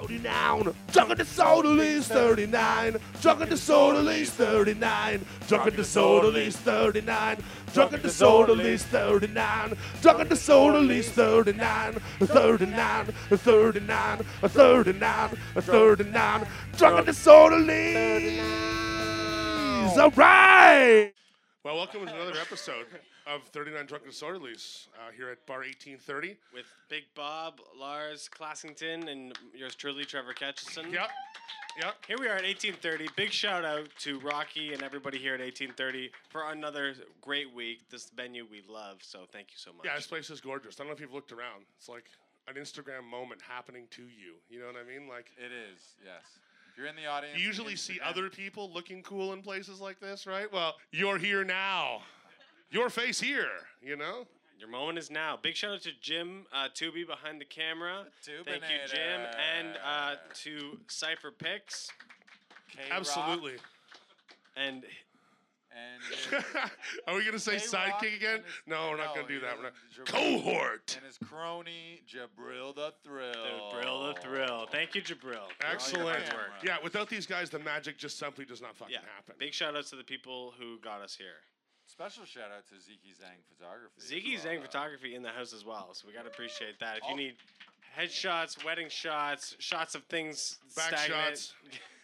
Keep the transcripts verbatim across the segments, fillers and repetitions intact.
thirty-nine, Drunken Disorderlies, thirty-nine, Drunken Disorderlies, thirty-nine, Drunken Disorderlies, thirty-nine, Drunken Disorderlies, thirty-nine, Drunken Disorderlies, thirty-nine, thirty-nine, thirty-nine, thirty-nine, thirty-nine, Drunken Disorderlies. All right. Well, welcome to another episode of thirty-nine Drunken Disorderlies uh, here at Bar eighteen thirty. With Big Bob, Lars Classington, and yours truly, Trevor Ketchison. Yep, yep. Here we are at eighteen thirty. Big shout out to Rocky and everybody here at eighteen thirty for another great week. This venue we love, so thank you so much. Yeah, this place is gorgeous. I don't know if you've looked around. It's like an Instagram moment happening to you. You know what I mean? Like it is, yes. If you're in the audience. You usually see Instagram. Other people looking cool in places like this, right? Well, you're here now. Your face here, you know? Your moment is now. Big shout out to Jim, uh, Tubi behind the camera. Tubinator. Thank you, Jim. And uh, to Cypher Picks. K-Rock. Absolutely. And. and Are we going to say K-Rock sidekick again? No, we're not going to do that. We're not. Jabril. Cohort. And his crony, Jabril the Thrill. Jabril the Thrill. Thank you, Jabril. Excellent. Yeah, without these guys, the magic just simply does not fucking yeah. happen. Big shout outs to the people who got us here. Special shout out to Ziki Zhang Photography. Ziki Zhang uh, Photography in the house as well, so we got to appreciate that. If you need headshots, wedding shots, shots of things, back stagnant. Shots.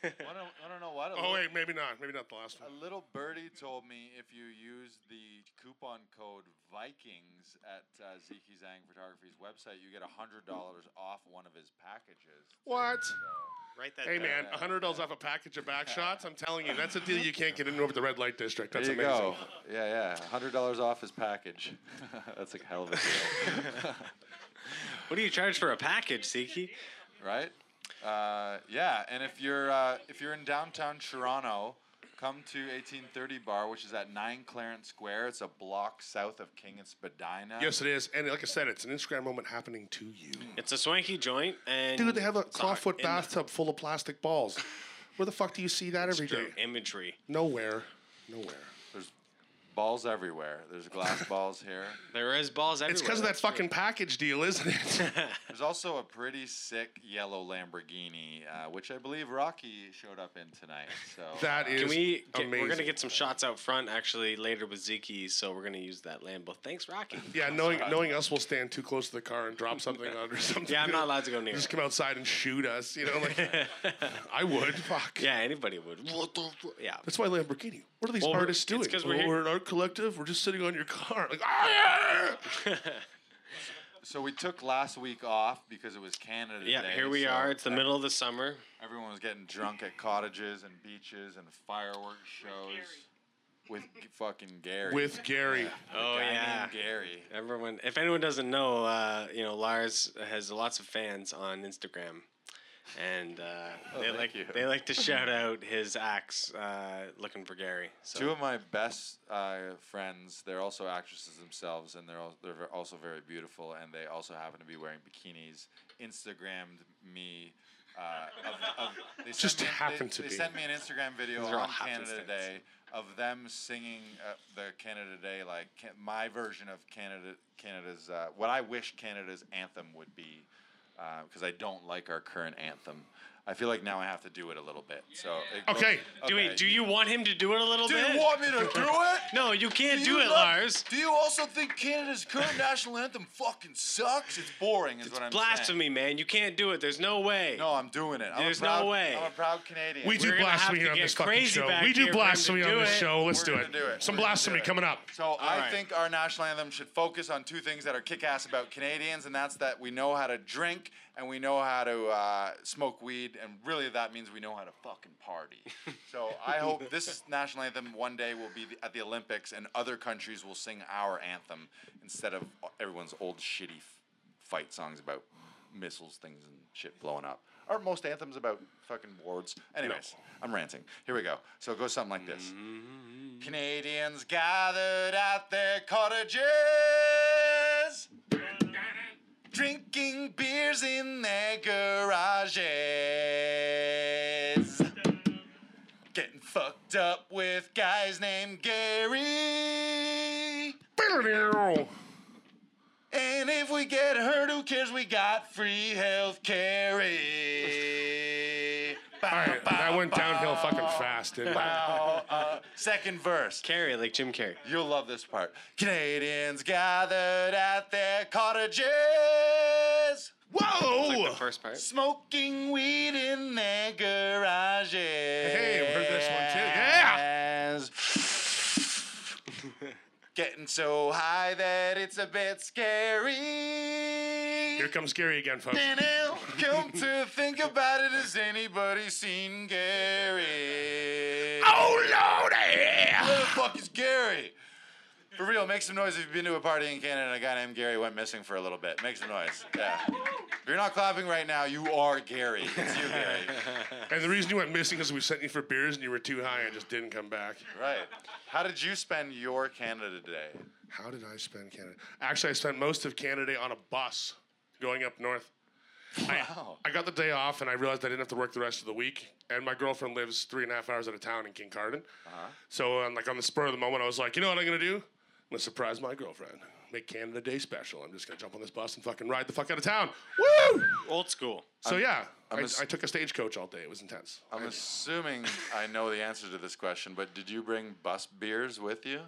I, don't, I don't know what. Oh, wait, maybe not. Maybe not the last one. A little birdie told me if you use the coupon code Vikings at uh, Ziki Zhang Photography's website, you get one hundred dollars off one of his packages. What? So Write that hey, down. man, one hundred dollars yeah. off a package of back shots? I'm telling you, that's a deal you can't get in over the red light district. That's there you amazing. Go. Yeah, yeah. one hundred dollars off his package. That's a hell of a deal. What do you charge for a package, Ziki? Right? Uh, yeah, and if you're, uh, if you're in downtown Toronto, come to eighteen thirty Bar, which is at nine Clarence Square. It's a block south of King and Spadina. Yes, it is. And like I said, it's an Instagram moment happening to you. It's a swanky joint. And dude, they have a claw-foot bathtub full of plastic balls. Where the fuck do you see that every day? Imagery. Nowhere. Nowhere. There's balls everywhere. There's glass balls here. There is balls everywhere. It's because of that fucking package deal, isn't it? There's also a pretty sick yellow Lamborghini, uh, which I believe Rocky showed up in tonight. So that uh, is can we get, We're going to get some shots out front, actually, later with Ziki, so we're going to use that Lambo. Thanks, Rocky. Yeah, knowing knowing us will stand too close to the car and drop something on or something. Yeah, I'm not allowed to go near Just come outside and shoot us, you know? Like, I would. Fuck. Yeah, anybody would. What the fuck? Yeah. That's why Lamborghini. What are these well, artists doing? It's because we're here. We're an art collective, we're just sitting on your car like So we took last week off because it was Canada yeah Day, here we so are it's the middle of the summer, everyone was getting drunk at cottages and beaches and fireworks shows with fucking Gary with Gary yeah, oh yeah Gary everyone if anyone doesn't know uh you know Lars has lots of fans on Instagram. And uh, oh, they like you. they like to shout out his acts, uh, looking for Gary. So. Two of my best uh, friends, they're also actresses themselves, and they're al they're also very beautiful, and they also happen to be wearing bikinis. Instagrammed me. Uh, of, of, they Just me, happened they, to they be. They sent me an Instagram video on Canada Day of them singing uh, the Canada Day, like can my version of Canada Canada's uh, what I wish Canada's anthem would be. Because uh, I don't like our current anthem. I feel like now I have to do it a little bit. So it goes, okay. okay. Do, we, do you want him to do it a little do bit? Do you want me to do it? No, you can't do, do you it, not, Lars. Do you also think Canada's current national anthem fucking sucks? It's boring is it's what I'm blasphemy, saying. Blasphemy, man. You can't do it. There's no way. No, I'm doing it. I'm There's proud, no way. I'm a proud Canadian. We do We're blasphemy on this fucking show. We do blasphemy on this show. Let's do it. do it. Some We're blasphemy coming up. So All I right. think our national anthem should focus on two things that are kick-ass about Canadians, and that's that we know how to drink and we know how to uh, smoke weed. And really, that means we know how to fucking party. So I hope this national anthem one day will be the, at the Olympics, and other countries will sing our anthem instead of everyone's old shitty f fight songs about missiles, things, and shit blowing up. Aren't most anthems about fucking wars? Anyways, no. I'm ranting. Here we go. So it goes something like this. Mm-hmm. Canadians gathered at their cottages. Drinking beers in their garages. Getting fucked up with guys named Gary. And If we get hurt, who cares? We got free health care. All right, that went downhill fucking fast, didn't it? Uh, second verse. Carey, like Jim Carrey. You'll love this part. Canadians gathered at their cottages. Whoa! That's like the first part. Smoking weed in their garages. Hey, we heard this one too. Yeah! Getting so high that it's a bit scary. Here comes Gary again, folks. Come to think about it, has anybody seen Gary? Oh, Lordy! Where the fuck is Gary? For real, make some noise if you've been to a party in Canada and a guy named Gary went missing for a little bit. Make some noise. Yeah. If you're not clapping right now, you are Gary. It's you, Gary. And the reason you went missing is we sent you for beers and you were too high and just didn't come back. Right. How did you spend your Canada Day? How did I spend Canada? Actually, I spent most of Canada Day on a bus going up north. Wow. I, I got the day off and I realized I didn't have to work the rest of the week. And my girlfriend lives three and a half hours out of town in Kincardine. Uh-huh. So um, like on the spur of the moment, I was like, you know what I'm going to do? I'm going to surprise my girlfriend. Make Canada Day special. I'm just going to jump on this bus and fucking ride the fuck out of town. Woo! Old school. So, I'm, yeah, I'm I, I took a stagecoach all day. It was intense. I'm I, assuming I know the answer to this question, but did you bring bus beers with you?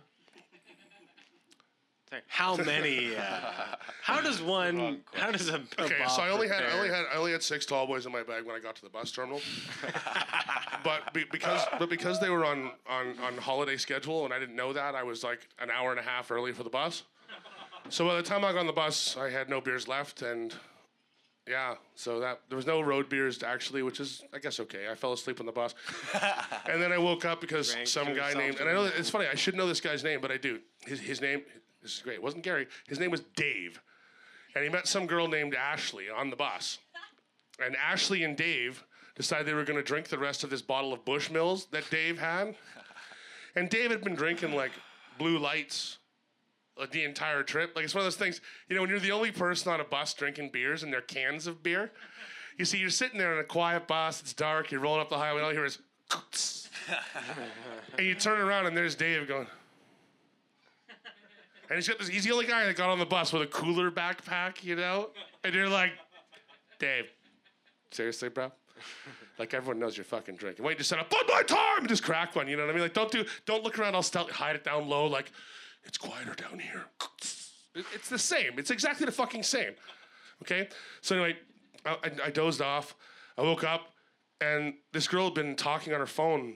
How many? Uh, how does one? How does a, a okay? So I only prepare? had I only had I only had six tall boys in my bag when I got to the bus terminal. but be, because but because they were on, on on holiday schedule and I didn't know that, I was like an hour and a half early for the bus. So by the time I got on the bus, I had no beers left, and yeah, so that there was no road beers actually, which is I guess okay. I fell asleep on the bus, and then I woke up because Rank some guy named and I know it's funny. I should know this guy's name, but I do. His his name. This is great. It wasn't Gary. His name was Dave. And he met some girl named Ashley on the bus. And Ashley and Dave decided they were going to drink the rest of this bottle of Bushmills that Dave had. And Dave had been drinking, like, blue lights like, the entire trip. Like, it's one of those things, you know, when you're the only person on a bus drinking beers and there are cans of beer, you see, you're sitting there in a quiet bus, it's dark, you're rolling up the highway, and all you hear is, and you turn around, and there's Dave going... And he's got this, he's the only guy that got on the bus with a cooler backpack, you know? And you're like, Dave, seriously, bro? Like, everyone knows you're fucking drinking. Why don't you just set up, but my time! And just crack one, you know what I mean? Like, don't do, don't look around all stealth, hide it down low, like, it's quieter down here. It's the same. It's exactly the fucking same. Okay? So anyway, I, I, I dozed off. I woke up, and this girl had been talking on her phone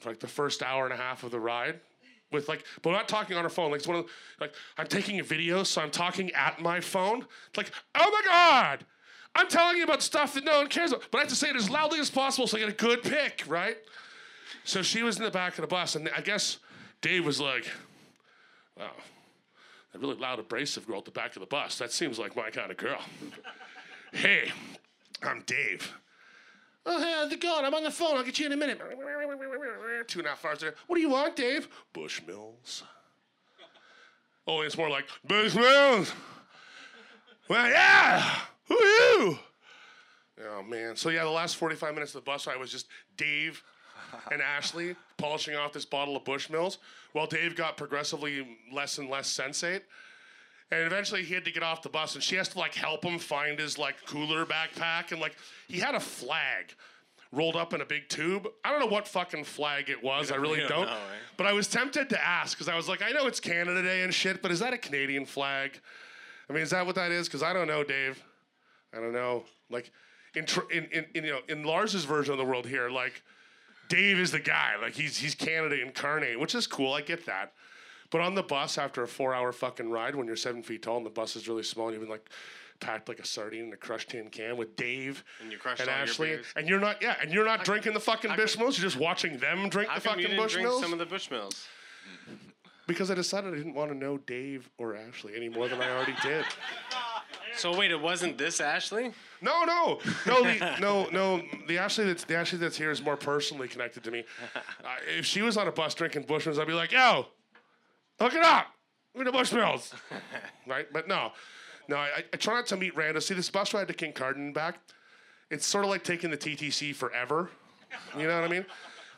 for, like, the first hour and a half of the ride. With like, but we're not talking on our phone. Like it's one of like I'm taking a video, so I'm talking at my phone. It's like, oh my god, I'm telling you about stuff that no one cares about, but I have to say it as loudly as possible so I get a good pick, right? So she was in the back of the bus, and I guess Dave was like, wow, that really loud, abrasive girl at the back of the bus. That seems like my kind of girl. Hey, I'm Dave. Oh, hey, how's it going? I'm on the phone. I'll get you in a minute. Two and a half hours later. What do you want, Dave? Bushmills. Oh, it's more like, Bushmills. Well, yeah. Who are you? Oh, man. So, yeah, the last forty-five minutes of the bus ride was just Dave and Ashley polishing off this bottle of Bushmills while Dave got progressively less and less sensate. And eventually he had to get off the bus, and she has to, like, help him find his, like, cooler backpack. And, like, he had a flag rolled up in a big tube. I don't know what fucking flag it was. I really don't. don't. Know, right? But I was tempted to ask, because I was like, I know it's Canada Day and shit, but is that a Canadian flag? I mean, is that what that is? Because I don't know, Dave. I don't know. Like, in, tr in, in, in, you know, in Lars's version of the world here, like, Dave is the guy. Like, he's, he's Canada incarnate, which is cool. I get that. But on the bus, after a four-hour fucking ride, when you're seven feet tall and the bus is really small, and you've been like packed like a sardine in a crushed tin can with Dave and, you crushed and all Ashley, your beers. and you're not, yeah, and you're not how drinking can, the fucking Bushmills. You're just watching them drink the fucking Bushmills. How come you didn't drink some of the Bushmills? Because I decided I didn't want to know Dave or Ashley any more than I already did. So wait, it wasn't this Ashley? No, no, no, the, no, no. The Ashley that's the Ashley that's here is more personally connected to me. Uh, if she was on a bus drinking Bushmills, I'd be like, yo. Hook it up! We're the Bushmills! Right? But no. No, I, I try not to meet randos. See, this bus ride to Kincardine back, it's sort of like taking the T T C forever. You know what I mean?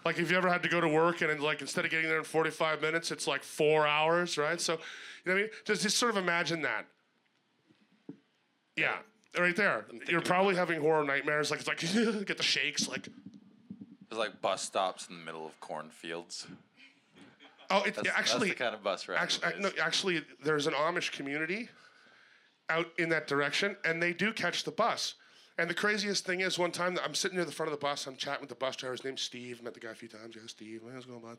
Like, if you ever had to go to work and, like, instead of getting there in forty-five minutes, it's like four hours, right? So, you know what I mean? Just, just sort of imagine that. Yeah, right there. You're probably having horror nightmares. Like it's like get the shakes. Like it's like bus stops in the middle of cornfields. Oh, it's that's, actually that's the kind of bus ride. Actually, no, actually, there's an Amish community out in that direction, and they do catch the bus. And the craziest thing is, one time I'm sitting near the front of the bus, I'm chatting with the bus driver. His name's Steve. Met the guy a few times. Yeah, Steve. How's it going, bud?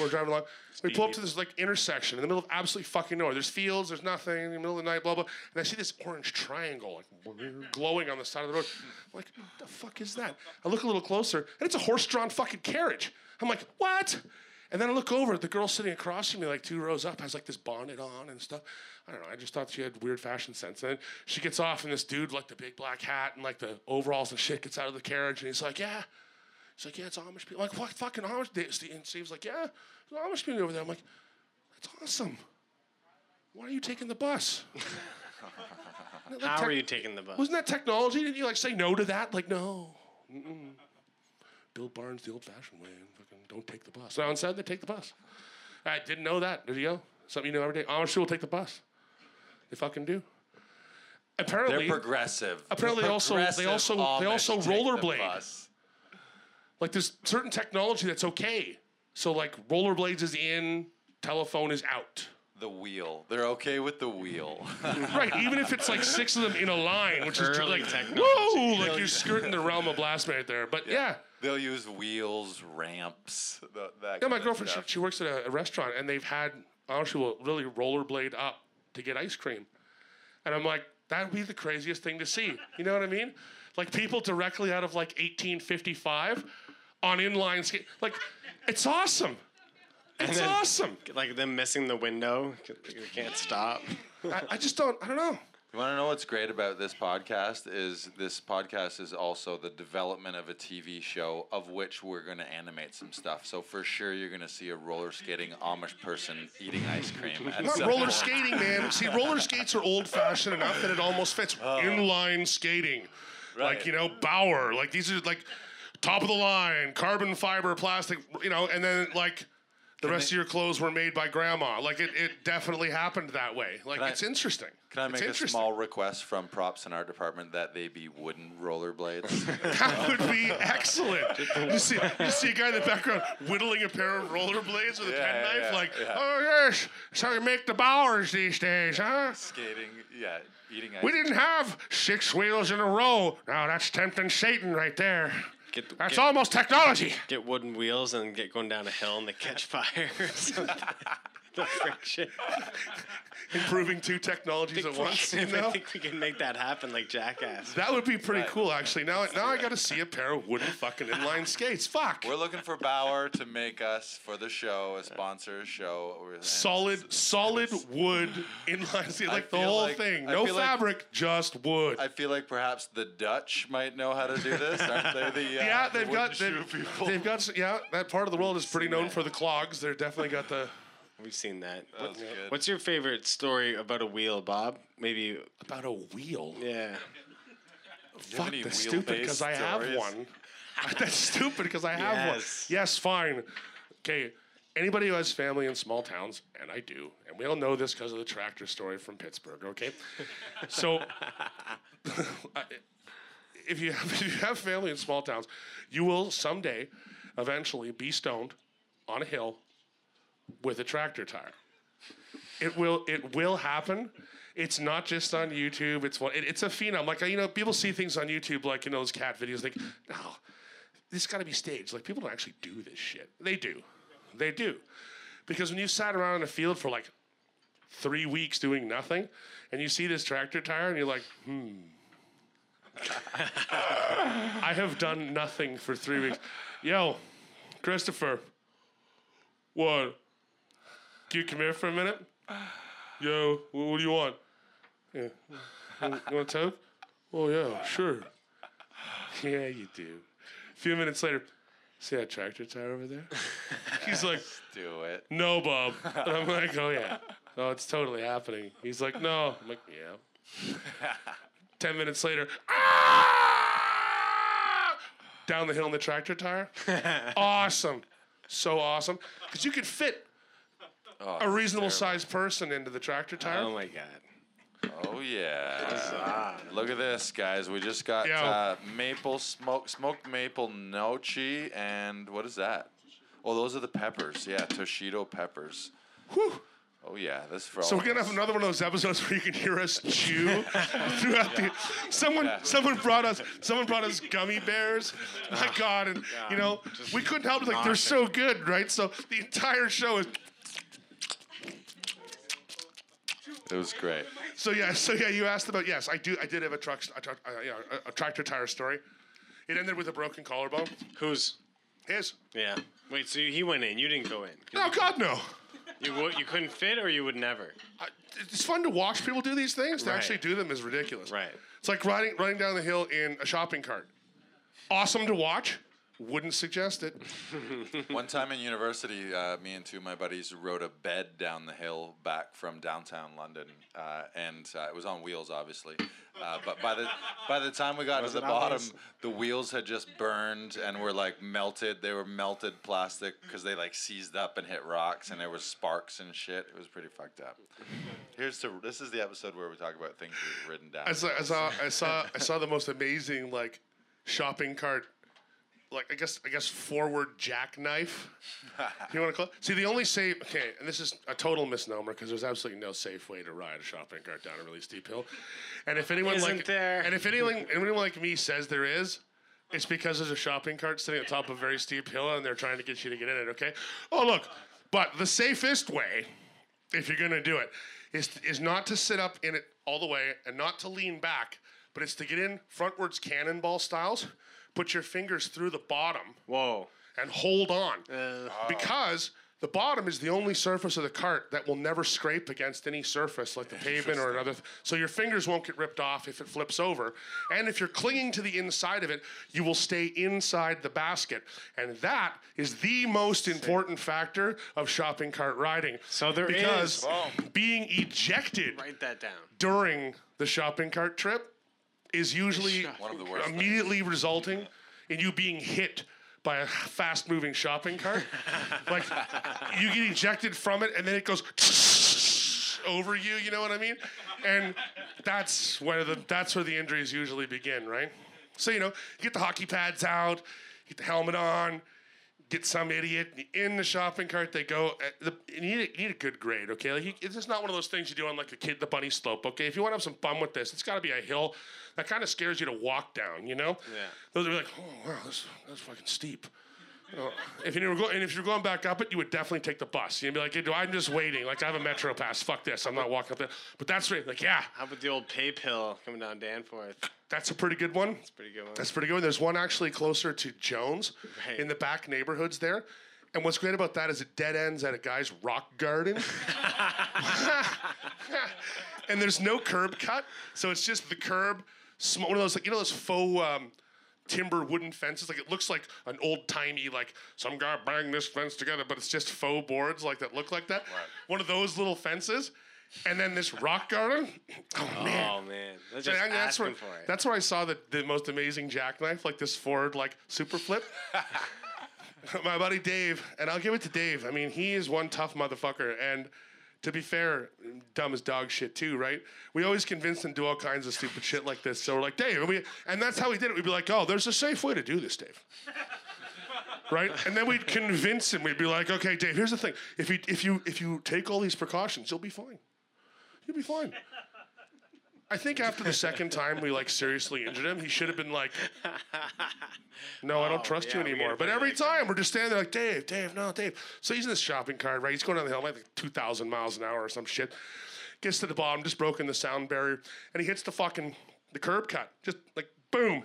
We're driving along. Steve. We pull up to this like intersection in the middle of absolutely fucking nowhere. There's fields. There's nothing. In the middle of the night, blah blah. And I see this orange triangle like glowing on the side of the road. I'm like, what the fuck is that? I look a little closer, and it's a horse-drawn fucking carriage. I'm like, what? And then I look over at the girl sitting across from me, like two rows up, has like this bonnet on and stuff. I don't know. I just thought she had weird fashion sense. And then she gets off, and this dude, like the big black hat and like the overalls and shit, gets out of the carriage, and he's like, "Yeah." He's like, "Yeah, it's Amish people." I'm like, what fucking Amish? And Steve's like, "Yeah, there's Amish people over there." I'm like, "That's awesome. Why are you taking the bus?" How tech- are you taking the bus? Wasn't that technology? Didn't you like say no to that? Like, no. Mm-mm. Bill Barnes, the old-fashioned way, and fucking don't take the bus. Now instead, they take the bus. I didn't know that. There you go. Something you know every day. Amish people take the bus. They fucking do. Apparently, they're progressive. Apparently, they're progressive. They also Amish they also they also rollerblade. The like there's certain technology that's okay. So like rollerblades is in, telephone is out. The wheel. They're okay with the wheel. Right, even if it's like six of them in a line, which is like, whoa, like you're skirting the realm of blast right there. But yeah. yeah. They'll use wheels, ramps, that kind Yeah, my girlfriend, she, she works at a, a restaurant, and they've had, honestly, will really rollerblade up to get ice cream. And I'm like, that would be the craziest thing to see. You know what I mean? Like people directly out of like eighteen fifty-five on inline skate. Like, it's awesome. It's then, awesome. Like them missing the window. You can't stop. I, I just don't, I don't know. You want to know what's great about this podcast is this podcast is also the development of a T V show of which we're going to animate some stuff. So for sure you're going to see a roller skating Amish person eating ice cream. At Not roller point. Skating, man. See, roller skates are old-fashioned enough that it almost fits. Oh. Inline skating. Right. Like, you know, Bauer. Like, these are, like, top of the line, carbon fiber, plastic, you know, and then, like... The can rest they, of your clothes were made by grandma. Like, it, it definitely happened that way. Like, I, it's interesting. Can I make a small request from props in our department that they be wooden rollerblades? That would be excellent. You see you see a guy in the background whittling a pair of rollerblades with a yeah, penknife? Yeah, like, yeah. Oh, yes, that's how you make the Bowers these days, huh? Skating, yeah, eating ice. We didn't have six wheels in a row. Now, that's tempting Satan right there. Get, That's get, almost technology. Get wooden wheels and get going down a hill and they catch fire. The friction. Improving two technologies at once. Can, you know? I think we can make that happen like Jackass. That would be pretty right. cool, actually. Now, now I got to see a pair of wooden fucking inline skates. Fuck. We're looking for Bauer to make us, for the show, a sponsor show. Solid, and solid wood inline skates. Like the whole like, thing. I no fabric, like, just wood. I feel like perhaps the Dutch might know how to do this. Aren't they the, uh, yeah, they've the got, they've, people? They've got, yeah, that part of the world is pretty known that. For the clogs. They're definitely got the... We've seen that. that what, good. What's your favorite story about a wheel, Bob? Maybe about a wheel. Yeah. Fuck, that's stupid because I have one. That's stupid because I have yes. one. Yes, fine. Okay. Anybody who has family in small towns, and I do, and we all know this because of the tractor story from Pittsburgh. Okay. So, if you have, if you have family in small towns, you will someday, eventually, be stoned on a hill. With a tractor tire. It will it will happen. It's not just on YouTube. It's one it, it's a phenom. Like, you know, people see things on YouTube like, you know, those cat videos, like, no, this gotta be staged. Like, people don't actually do this shit. They do. They do. Because when you sat around in a field for like three weeks doing nothing, and you see this tractor tire and you're like, hmm. I have done nothing for three weeks. Yo, Christopher. What? Can you come here for a minute? Yo, what, what do you want? Yeah. You want to talk? Oh, yeah, sure. Yeah, you do. A few minutes later, see that tractor tire over there? He's like, let's do it. No, Bob. And I'm like, oh, yeah. Oh, it's totally happening. He's like, no. I'm like, yeah. Ten minutes later, ah! Down the hill in the tractor tire? Awesome. So awesome. Because you could fit... Oh, a reasonable-sized person into the tractor tire. Oh, my God. Oh, yeah. Look at this, guys. We just got uh, maple smoke, smoked maple gnocchi, and what is that? Oh, those are the peppers. Yeah, Toshito peppers. Whew. Oh, yeah. That's for all so we're going to have another one of those episodes where you can hear us chew throughout yeah. the... Someone yeah. someone brought us someone brought us gummy bears. Yeah. My God. And, yeah. you know, just we couldn't help it. Like, they're so good, right? So the entire show is... It was great. So, yeah. So, yeah, you asked about... Yes, I do. I did have a, truck, a, truck, uh, yeah, a, a tractor tire story. It ended with a broken collarbone. Whose? His. Yeah. Wait, so he went in. You didn't go in. No, God, no. You would, you couldn't fit, or you would never. Uh, it's fun to watch people do these things. To right. actually do them is ridiculous. Right. It's like riding running down the hill in a shopping cart. Awesome to watch. Wouldn't suggest it. One time in university, uh, me and two of my buddies rode a bed down the hill back from downtown London, uh, and uh, it was on wheels, obviously. Uh, but by the by the time we got to the bottom, obvious? the wheels had just burned and were like melted. They were melted plastic because they like seized up and hit rocks, and there were sparks and shit. It was pretty fucked up. Here's to this is the episode where we talk about things we've written down. I saw I saw I saw, I saw the most amazing like shopping cart. Like I guess I guess forward jackknife. You want to call it? See, the only safe okay, and this is a total misnomer because there's absolutely no safe way to ride a shopping cart down a really steep hill. And if anyone Isn't like there? and if anyone anyone like me says there is, it's because there's a shopping cart sitting at the top of a very steep hill and they're trying to get you to get in it. Okay. Oh look, but the safest way, if you're gonna do it, is is not to sit up in it all the way and not to lean back, but it's to get in frontwards cannonball styles. Put your fingers through the bottom. Whoa. And hold on. Uh, because the bottom is the only surface of the cart that will never scrape against any surface, like the pavement or another. Th so your fingers won't get ripped off if it flips over. And if you're clinging to the inside of it, you will stay inside the basket. And that is the most important factor of shopping cart riding. So there because is. Because being ejected Write that down. during the shopping cart trip is usually One of the worst immediately things. resulting in you being hit by a fast-moving shopping cart. Like, you get ejected from it, and then it goes over you, you know what I mean? And that's where the that's where the injuries usually begin, right? So, you know, you get the hockey pads out, get the helmet on, get some idiot, in the shopping cart they go. The, you, need a, you need a good grade, okay? Like you, it's just not one of those things you do on, like, a kid, the bunny slope, okay? If you want to have some fun with this, it's got to be a hill. That kind of scares you to walk down, you know? Yeah. Those would be like, oh, wow, that's, that's fucking steep. You know, if you were go, and if you're going back up it, you would definitely take the bus. You'd be like, hey, I'm just waiting. Like, I have a Metro pass. Fuck this. I'm not walking up there. But that's right. Like, yeah. How about the old pay pill coming down Danforth? That's a pretty good one. That's a pretty good one. That's pretty good one. There's one actually closer to Jones right. in the back neighborhoods there. And what's great about that is it dead ends at a guy's rock garden. And there's no curb cut. So it's just the curb, sm one of those, like, you know, those faux um, timber wooden fences? Like, it looks like an old-timey, like, some guy banged this fence together, but it's just faux boards, like, that look like that. Right. One of those little fences. And then this rock garden. Oh, oh man. Oh, man. That's, just I mean, that's, where, for it. that's where I saw the, the most amazing jackknife, like this forward, like, super flip. My buddy Dave, and I'll give it to Dave. I mean, he is one tough motherfucker, and to be fair, dumb as dog shit too, right? We always convinced him to do all kinds of stupid shit like this. So we're like, Dave, and, we, and that's how we did it. We'd be like, oh, there's a safe way to do this, Dave. Right? And then we'd convince him. We'd be like, okay, Dave, here's the thing. If you, if you, if you take all these precautions, you'll be fine. You'll be fine. I think after the second time we, like, seriously injured him, he should have been like, no, oh, I don't trust yeah, you anymore. But every time we're just standing there like, Dave, Dave, no, Dave. So he's in this shopping cart, right? He's going down the hill, like, like two thousand miles an hour or some shit. Gets to the bottom, just broken the sound barrier, and he hits the fucking, the curb cut. Just, like, boom.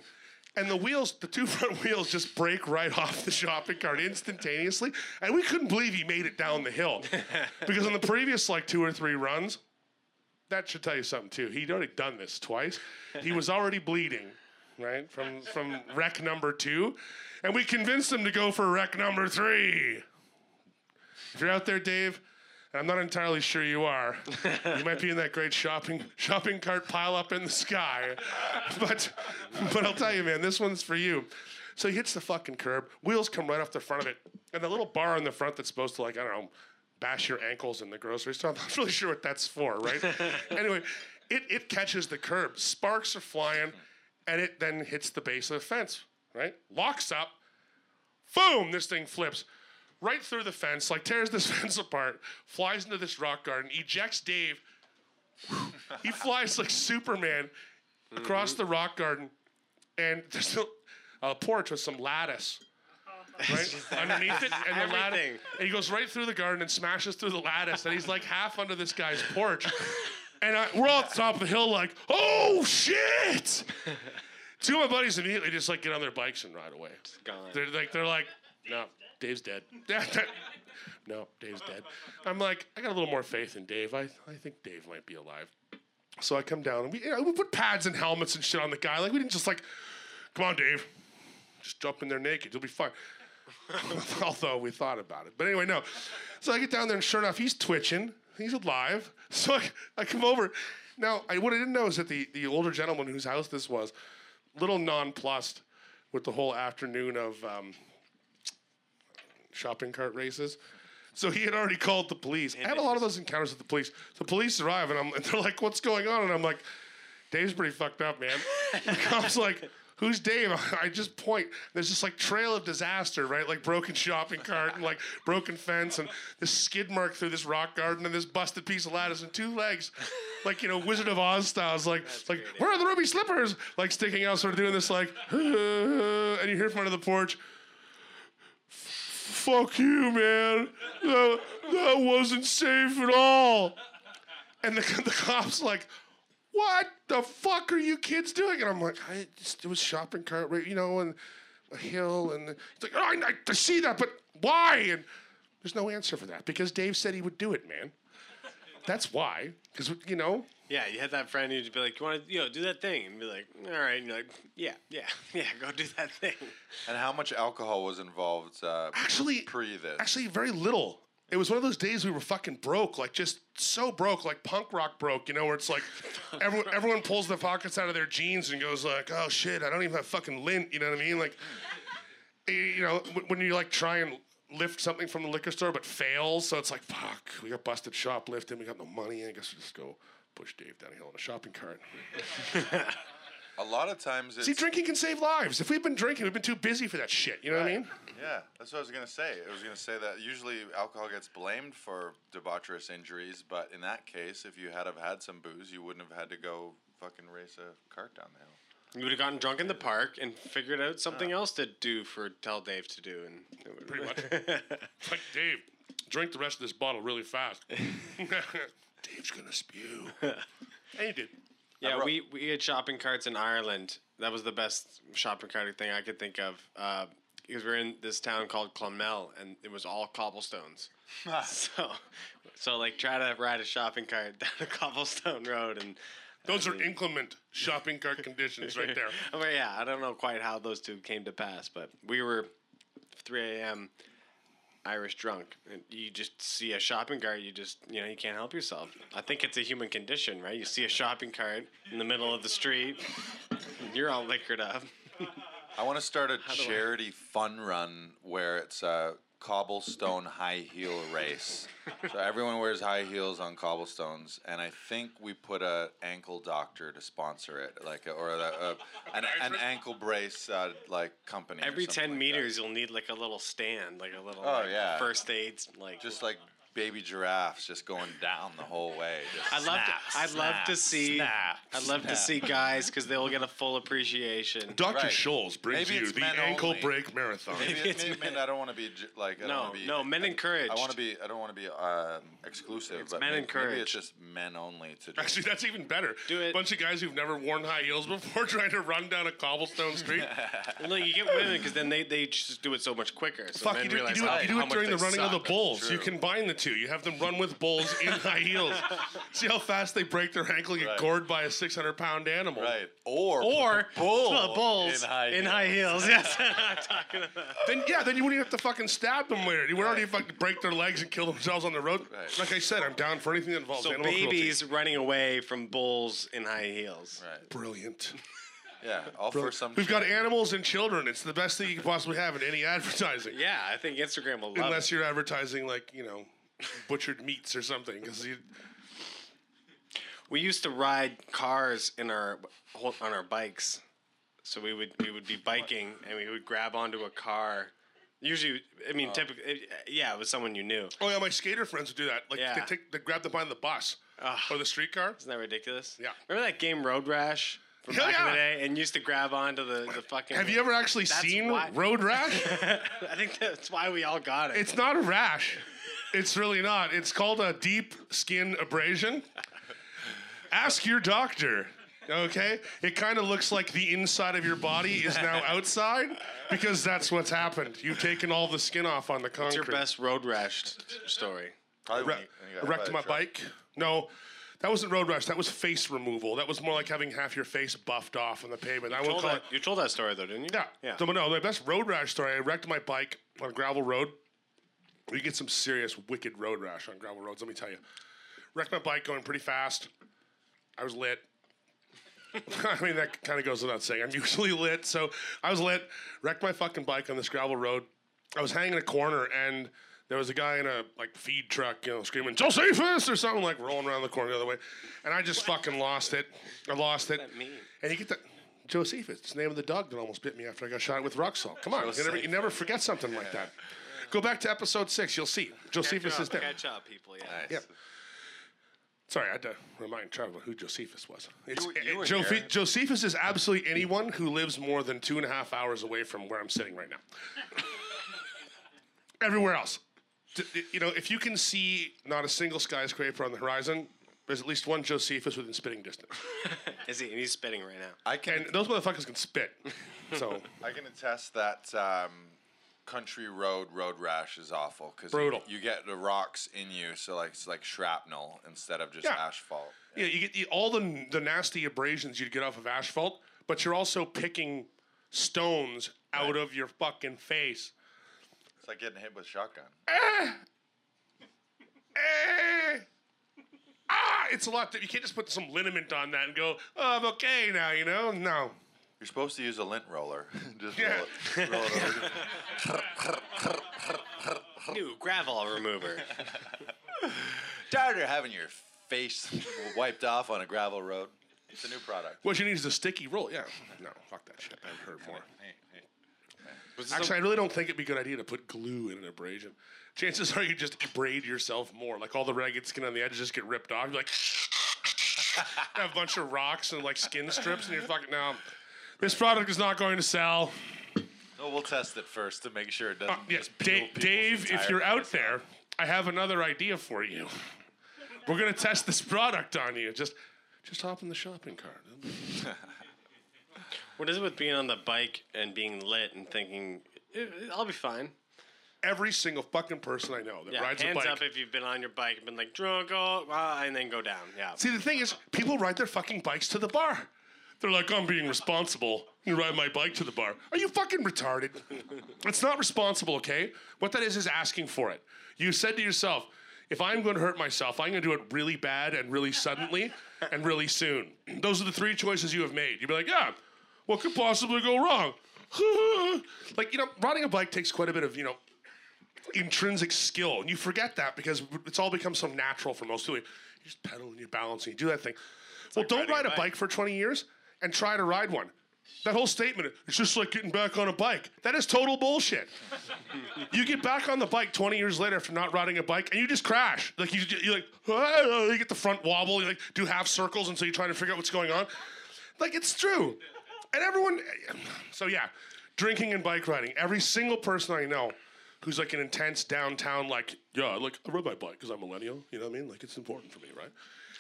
And the wheels, the two front wheels just break right off the shopping cart instantaneously. And we couldn't believe he made it down the hill. Because on the previous, like, two or three runs, that should tell you something, too. He'd already done this twice. He was already bleeding, right, from, from wreck number two. And we convinced him to go for wreck number three. If you're out there, Dave, and I'm not entirely sure you are, you might be in that great shopping shopping cart pile up in the sky. But, but I'll tell you, man, this one's for you. So he hits the fucking curb. Wheels come right off the front of it. And the little bar in the front that's supposed to, like, I don't know, bash your ankles in the grocery store. I'm not really sure what that's for, right? Anyway, it it catches the curb, sparks are flying, and it then hits the base of the fence, right? Locks up, boom, this thing flips right through the fence, like tears this fence apart, flies into this rock garden, ejects Dave. He flies like Superman across mm-hmm. the rock garden, and there's a uh, porch with some lattice, right? Underneath it, and the lattice, and he goes right through the garden and smashes through the lattice, and he's like half under this guy's porch. And I, we're all at the top of the hill like, oh, shit! Two of my buddies immediately just like get on their bikes and ride away. It's gone. They're like, they're like, no, Dave's dead. No, Dave's dead. I'm like, I got a little more faith in Dave. I, I think Dave might be alive. So I come down, and we, you know, we put pads and helmets and shit on the guy. Like, we didn't just like, come on, Dave. Just jump in there naked. You'll be fine. Although we thought about it. But anyway, no. So I get down there, and sure enough, he's twitching. He's alive. So I, I come over. Now, I, what I didn't know is that the, the older gentleman whose house this was, little nonplussed with the whole afternoon of um, shopping cart races. So he had already called the police. I had a lot of those encounters with the police. The police arrive, and, I'm, and they're like, what's going on? And I'm like, Dave's pretty fucked up, man. The cop's like, who's Dave? I just point. There's this, like, trail of disaster, right? Like, broken shopping cart and, like, broken fence and this skid mark through this rock garden and this busted piece of lattice and two legs. Like, you know, Wizard of Oz styles. Like, that's like great. Where are the ruby slippers? Like, sticking out, sort of doing this, like, uh, and you hear from under the porch, fuck you, man. That, that wasn't safe at all. And the, the cop's like, what the fuck are you kids doing? And I'm like, I just, it was shopping cart, right, you know, and a hill. And it's like, oh, I, I see that, but why? And there's no answer for that because Dave said he would do it, man. That's why. Because, you know. Yeah, you had that friend who'd be like, you want to, you know, do that thing. And be like, all right. And you're like, yeah, yeah, yeah, go do that thing. And how much alcohol was involved uh, actually, pre this? Actually, very little. It was one of those days we were fucking broke, like just so broke, like punk rock broke, you know, where it's like everyone, everyone pulls their pockets out of their jeans and goes like, oh, shit, I don't even have fucking lint, you know what I mean? Like, you know, when you like try and lift something from the liquor store but fails, so it's like, fuck, we got busted shoplifting, we got no money, I guess we just go push Dave down a hill in a shopping cart. A lot of times it's... See, drinking can save lives. If we've been drinking, we've been too busy for that shit. You know right. what I mean? Yeah, that's what I was going to say. I was going to say that usually alcohol gets blamed for debaucherous injuries, but in that case, if you had have had some booze, you wouldn't have had to go fucking race a cart down the hill. You would have gotten drunk in the park and figured out something yeah. else to do for tell Dave to do. And pretty much. Like, Dave, drink the rest of this bottle really fast. Dave's going to spew. And he did. Yeah, we, we had shopping carts in Ireland. That was the best shopping cart thing I could think of. Uh, because we were in this town called Clonmel, and it was all cobblestones. so, so like, try to ride a shopping cart down a cobblestone road. And Those I mean, are inclement shopping cart conditions right there. I mean, yeah, I don't know quite how those two came to pass, but we were three a.m., Irish drunk, and you just see a shopping cart, you just, you know, you can't help yourself. I think it's a human condition, right? You see a shopping cart in the middle of the street, and you're all liquored up. I want to start a How charity fun run where it's a cobblestone high heel race. So everyone wears high heels on cobblestones, and I think we put a ankle doctor to sponsor it, like a, or a, a, an, an ankle brace uh, like company. Every ten like meters, that. You'll need like a little stand, like a little oh, like, yeah. first aid, like just like baby giraffes just going down the whole way. Just I love. I'd snap, love to see. Snap, I'd love snap. to see guys because they will get a full appreciation. Doctor Right. Scholes brings maybe you the ankle only. break marathon. Maybe, maybe it's maybe men. I don't want to be like. I no, don't be, no, men I, encourage. I want to be. I don't want to be um, exclusive. It's but men maybe, maybe it's just men only to. Drink. Actually, that's even better. Do it. Bunch of guys who've never worn high heels before trying to run down a cobblestone street. Well, no, you get women because then they, they just do it so much quicker. So Fuck, you do, you do, how, you do it during the running of the bulls. You can. The two, you have them run with bulls in high heels. See how fast they break their ankle and get right. gored by a six hundred pound animal, right? Or or bull well, bulls in high in heels. High heels. Yes, I'm talking about. Then yeah, then you wouldn't have to fucking stab them later. You would right. already fucking break their legs and kill themselves on the road. Right. Like I said, I'm down for anything that involves so animal babies cruelty. Running away from bulls in high heels. Right. Brilliant. Yeah, all Bro, for some. We've children. got animals and children. It's the best thing you can possibly have in any advertising. Yeah, I think Instagram will love Unless it. you're advertising, like, you know, butchered meats or something. Cause we used to ride cars in our on our bikes. So we would we would be biking and we would grab onto a car. Usually, I mean, uh, typically, yeah, it was someone you knew. Oh yeah, my skater friends would do that. Like yeah. they take they grab them behind the bus uh, or the streetcar. Isn't that ridiculous? Yeah. Remember that game Road Rash? From Hell back yeah. in the day, and used to grab onto the, the fucking... Have you ever actually seen why. Road Rash? I think that's why we all got it. It's not a rash. It's really not. It's called a deep skin abrasion. Ask your doctor, okay? It kind of looks like the inside of your body is now outside, because that's what's happened. You've taken all the skin off on the concrete. What's your best road rash st- story? Probably Re- you, you wrecked my truck. Bike? No. That wasn't road rash. That was face removal. That was more like having half your face buffed off on the pavement. You, I told, call that, it... you told that story, though, didn't you? Yeah. yeah. So, no, the best road rash story, I wrecked my bike on a gravel road. You get some serious, wicked road rash on gravel roads, let me tell you. Wrecked my bike going pretty fast. I was lit. I mean, that kind of goes without saying. I'm usually lit, so I was lit. Wrecked my fucking bike on this gravel road. I was hanging a corner, and... there was a guy in a, like, feed truck, you know, screaming, Josephus, or something, like, rolling around the corner the other way. And I just what? fucking lost it. I lost it. What does that mean? And you get that, Josephus, it's the name of the dog that almost bit me after I got shot with rock salt. Come on, you never, you never forget something yeah. like that. Yeah. Go back to episode six, you'll see. Josephus catch is up, there. Catch up, people, yeah. Nice. yeah. Sorry, I had to remind Trevor who Josephus was. It's, you, you it, it, Jofe- Josephus is absolutely anyone who lives more than two and a half hours away from where I'm sitting right now. Everywhere else. You know, if you can see not a single skyscraper on the horizon, there's at least one Josephus within spitting distance. Is he? He's spitting right now. I can. And those motherfuckers can spit. So I can attest that um, country road road rash is awful because you, you get the rocks in you, so like it's like shrapnel instead of just yeah. asphalt. Yeah. yeah, you get the, all the the nasty abrasions you'd get off of asphalt, but you're also picking stones out right. of your fucking face. It's like getting hit with a shotgun. Eh. Eh. Ah, it's a lot. To, you can't just put some liniment on that and go, oh, I'm okay now, you know? No. You're supposed to use a lint roller. Just yeah. roll it, roll it over. New gravel remover. Tired of having your face wiped off on a gravel road. It's a new product. What you need is a sticky roll. Yeah. No, fuck that shit. I've heard more. Hey, hey. Actually, a- I really don't think it'd be a good idea to put glue in an abrasion. Chances are you just abrade yourself more. Like all the ragged skin on the edges just get ripped off. You're like, have a bunch of rocks and like skin strips, and you're fucking, no, this product is not going to sell. No, we'll test it first to make sure it doesn't. Uh, yeah. just peel da- Dave, if you're out there, I have another idea for you. We're gonna test this product on you. Just, just hop in the shopping cart. What is it with being on the bike and being lit and thinking, I'll be fine? Every single fucking person I know that yeah, rides a bike. Hands up if you've been on your bike and been like, drunk, oh, ah, and then go down. Yeah. See, the thing is, people ride their fucking bikes to the bar. They're like, I'm being responsible. You ride my bike to the bar. Are you fucking retarded? It's not responsible, okay? What that is is asking for it. You said to yourself, if I'm going to hurt myself, I'm going to do it really bad and really suddenly and really soon. Those are the three choices you have made. You'd be like, yeah. What could possibly go wrong? Like, you know, riding a bike takes quite a bit of, you know, intrinsic skill. And you forget that because it's all become so natural for most people. You just pedal and you balance and you do that thing. It's well, like don't ride a bike. bike for twenty years and try to ride one. That whole statement, it's just like getting back on a bike. That is total bullshit. You get back on the bike twenty years later after not riding a bike, and you just crash. Like, you, you're like, oh, you get the front wobble. You, like, do half circles, and so you're trying to figure out what's going on. Like, it's true. And everyone, so yeah, drinking and bike riding. Every single person I know who's like an intense downtown, like, yeah, like, I rode my bike because I'm millennial, you know what I mean? Like, it's important for me, right?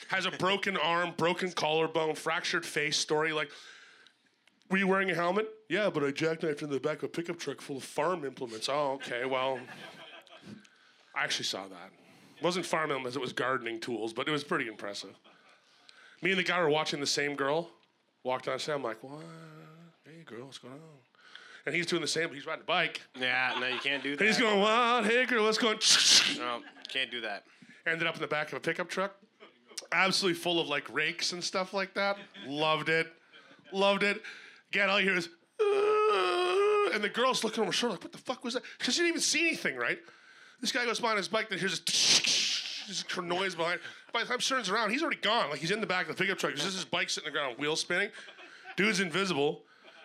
Has a broken arm, broken collarbone, fractured face story. Like, were you wearing a helmet? Yeah, but I jackknifed in the back of a pickup truck full of farm implements. Oh, okay, well, I actually saw that. It wasn't farm implements, it was gardening tools, but it was pretty impressive. Me and the guy were watching the same girl. Walked on, I'm like, what? Hey, girl, what's going on? And he's doing the same, but he's riding a bike. Yeah, no, you can't do that. And he's going, what? Hey, girl, what's going on? No, can't do that. Ended up in the back of a pickup truck. Absolutely full of, like, rakes and stuff like that. Loved it. Loved it. Again, all you hear is, uh, and the girl's looking over her shoulder like, what the fuck was that? Because she didn't even see anything, right? This guy goes by on his bike, then here's this just noise behind. By the time she turns around, he's already gone. Like, he's in the back of the pickup truck. There's just his bike sitting on the ground, wheels spinning. Dude's invisible.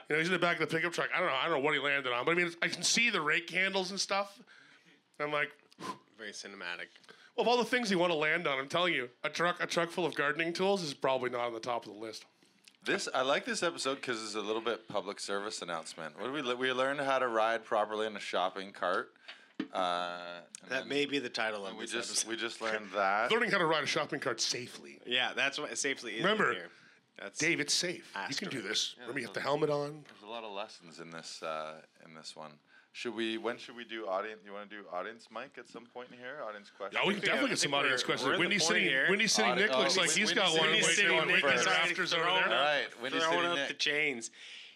You know, he's in the back of the pickup truck. I don't know. I don't know what he landed on. But, I mean, it's, I can see the rake handles and stuff. I'm like... Whew. Very cinematic. Well, of all the things you want to land on, I'm telling you, a truck a truck full of gardening tools is probably not on the top of the list. This I like this episode because it's a little bit public service announcement. What did we we learned how to ride properly in a shopping cart. Uh, that may be the title of we this just, episode. We just learned that. Learning how to ride a shopping cart safely. Yeah, that's what safely is. Remember, in here. That's Dave, it's safe. Asterisk. You can do this. Yeah, Let me get the helmet on. There's a lot of lessons in this uh, in this one. Should we? When should we do audience? You want to do audience mic at some point in here? Audience questions. Yeah, we can definitely yeah, get some audience questions. Windy City, Windy City Audi- Nick looks oh, like he's Windy got one. Windy City Nick is after there. All right, Windy City Nick. Throwing up the chains.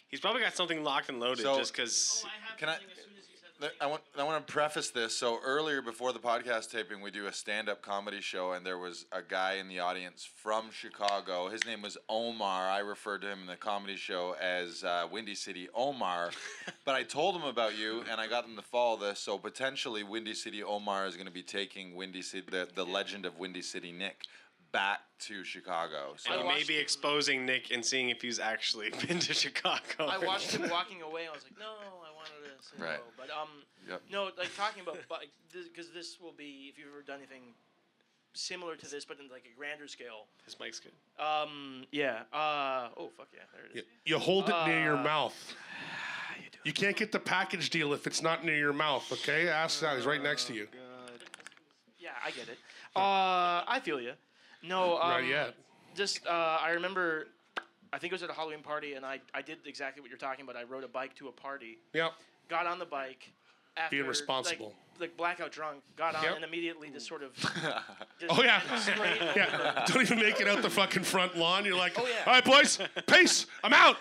He's probably got something locked and loaded. So, just because. Oh, I have can I? As soon as you said the I want. I want to preface this. So earlier, before the podcast taping, we do a stand-up comedy show, and there was a guy in the audience from Chicago. His name was Omar. I referred to him in the comedy show as uh, Windy City Omar. But I told him about you, and I got them to follow this. So potentially, Windy City Omar is going to be taking Windy City, the, the legend of Windy City Nick, back to Chicago. So and maybe exposing Nick and seeing if he's actually been to Chicago. I watched him walking away, and I was like, no, I wanted to say right. no. But um, yep. no, like talking about because this, this will be if you've ever done anything similar to this, but in like a grander scale. His mic's good. Um, yeah. Uh, oh fuck yeah, there it is. You hold it uh, near your mouth. You can't get the package deal if it's not near your mouth, okay? Ask that. He's right next to you. God. Yeah, I get it. Uh, I feel you. No, um, not yet. Just, uh, I remember, I think it was at a Halloween party, and I, I did exactly what you're talking about. I rode a bike to a party. Yep. Got on the bike. After, being responsible. Like, like blackout drunk. Got on yep. and immediately just sort of. Just oh, yeah. yeah. Don't even make it out the fucking front lawn. You're like, oh, yeah. All right, boys, peace. I'm out.